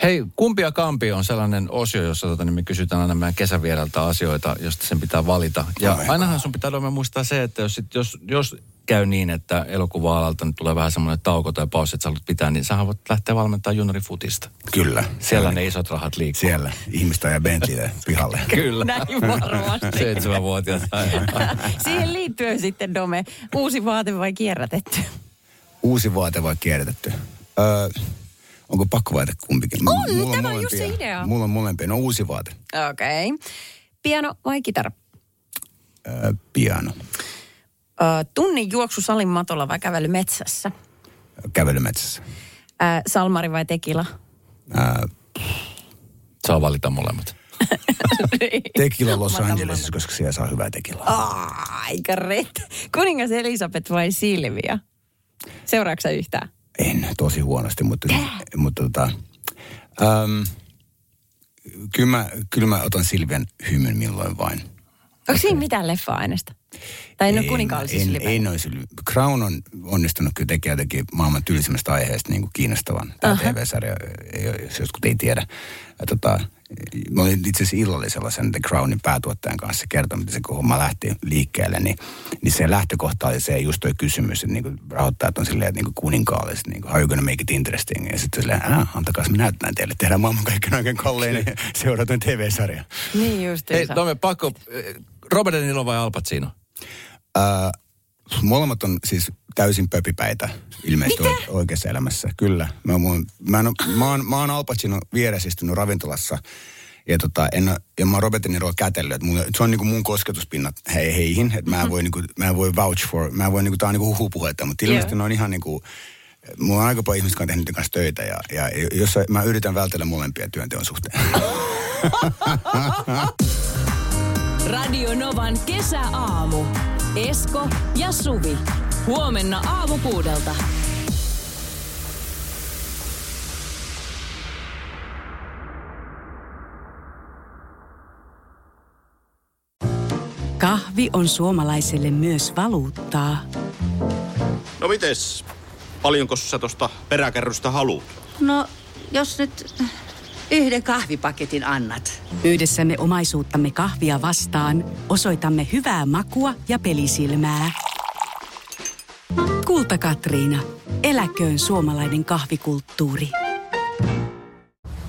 Hei, kumpia kampi on sellainen osio, jossa tota, niin me kysytään aina meidän kesävierältä asioita, josta sen pitää valita. Ja Aika. ainahan sun pitää muistaa se, että jos, sit, jos, jos käy niin, että elokuva-alalta nyt tulee vähän semmoinen tauko tai paus, että sä haluat pitää, niin sä voit lähteä valmentamaan juniorifutista. Kyllä. Siellä Kyllä. ne isot rahat liikkuu. Siellä. Ihmistä ja Bentleylle pihalle. Kyllä. Näin varmasti. Seitsemänvuotias. Siihen liittyen sitten, Dome, uusi vaate vai kierrätetty? Uusi vaate vai kierrätetty? Öö... Onko pakko vaate kumpikin? On, mulla tämä on molempia. Just se idea. Mulla on molempia. No uusi vaate. Okei. Okay. Piano vai kitara? Öö, piano. Öö, tunnin juoksu salin matolla vai kävely metsässä? Kävely metsässä. Öö, salmari vai tekila? Öö, saa valita molemmat. Tekila Los Angelesissa, koska siellä saa hyvää tekilaa. Oh, aika ret. Kuningas Elisabeth vai Silvia? Seuraatko sä yhtään? En, tosi huonosti, mutta, mutta tota, äm, kyllä, mä, kyllä mä otan Silvian hymyn milloin vain. Onko siinä mitään leffa-aineesta? Tai no kuninkaallisia Silviä? Ei noin Silviä. Crown on onnistunut kyllä tekijä jotenkin maailman tylsimmästä aiheesta niin kuin kiinnostavan. Tämä uh-huh. T V-sarja, jos joskus ei tiedä. Ja tota, mä olin itse asiassa illallisella sen The Crownin päätuottajan kanssa kertoa, miten se kun homma lähti liikkeelle, niin, niin se lähtökohta oli se just toi kysymys, että niinku rahoittajat on silleen, että niinku kuninkaalliset, niinku, how you gonna make it interesting? Ja sitten silleen, ää, antakaas me näytetään teille, tehdään maailmankaikkeinen oikein kalleinen ja seurataan T V-sarja. Niin just. Hei, Dome, pakko, Robert De Niro vai Al Pacino? Äh, molemmat on siis täysin pöpipäitä ilmeisesti oikeassa elämässä. Kyllä. Mä, mun, mä, en, mä, oon, mä oon Al Pacinon vieressä istunut ravintolassa ja, tota, en, ja mä oon Robert De Niroa kätellyt. Et mulle, se on niinku mun kosketuspinnat he, heihin. Et mä en voi, niinku, mä en voi vouch for, mä en voi, niinku, tää on niinku huhupuhetta, mutta ilmeisesti yeah. ne on ihan niinku, mulla on aika paljon ihmisiä, jotka on tehnyt niiden kanssa töitä ja, ja jos mä yritän vältellä molempia työnteon suhteen. Radionovan kesäaamu. Esko ja Suvi. Huomenna aamukuudelta. Kahvi on suomalaiselle myös valuuttaa. No mites? Paljonko sä tosta peräkärrystä haluat? No, jos nyt yhden kahvipaketin annat. Yhdessämme omaisuuttamme kahvia vastaan osoitamme hyvää makua ja pelisilmää. Kulta Katriina. Eläköön suomalainen kahvikulttuuri.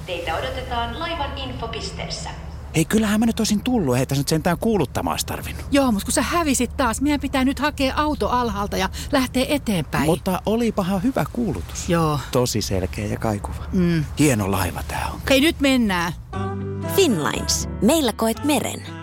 Teitä odotetaan laivan infopisteessä. Hei, kyllähän mä nyt olisin tullut. Hei, tässä nyt sentään kuuluttamaan olisi tarvinnut. Joo, mutta kun sä hävisit taas, meidän pitää nyt hakea auto alhaalta ja lähteä eteenpäin. Mutta olipahan hyvä kuulutus. Joo. Tosi selkeä ja kaikuva. Mm. Hieno laiva tää on. Hei, nyt mennään. Finlines. Meillä koet meren.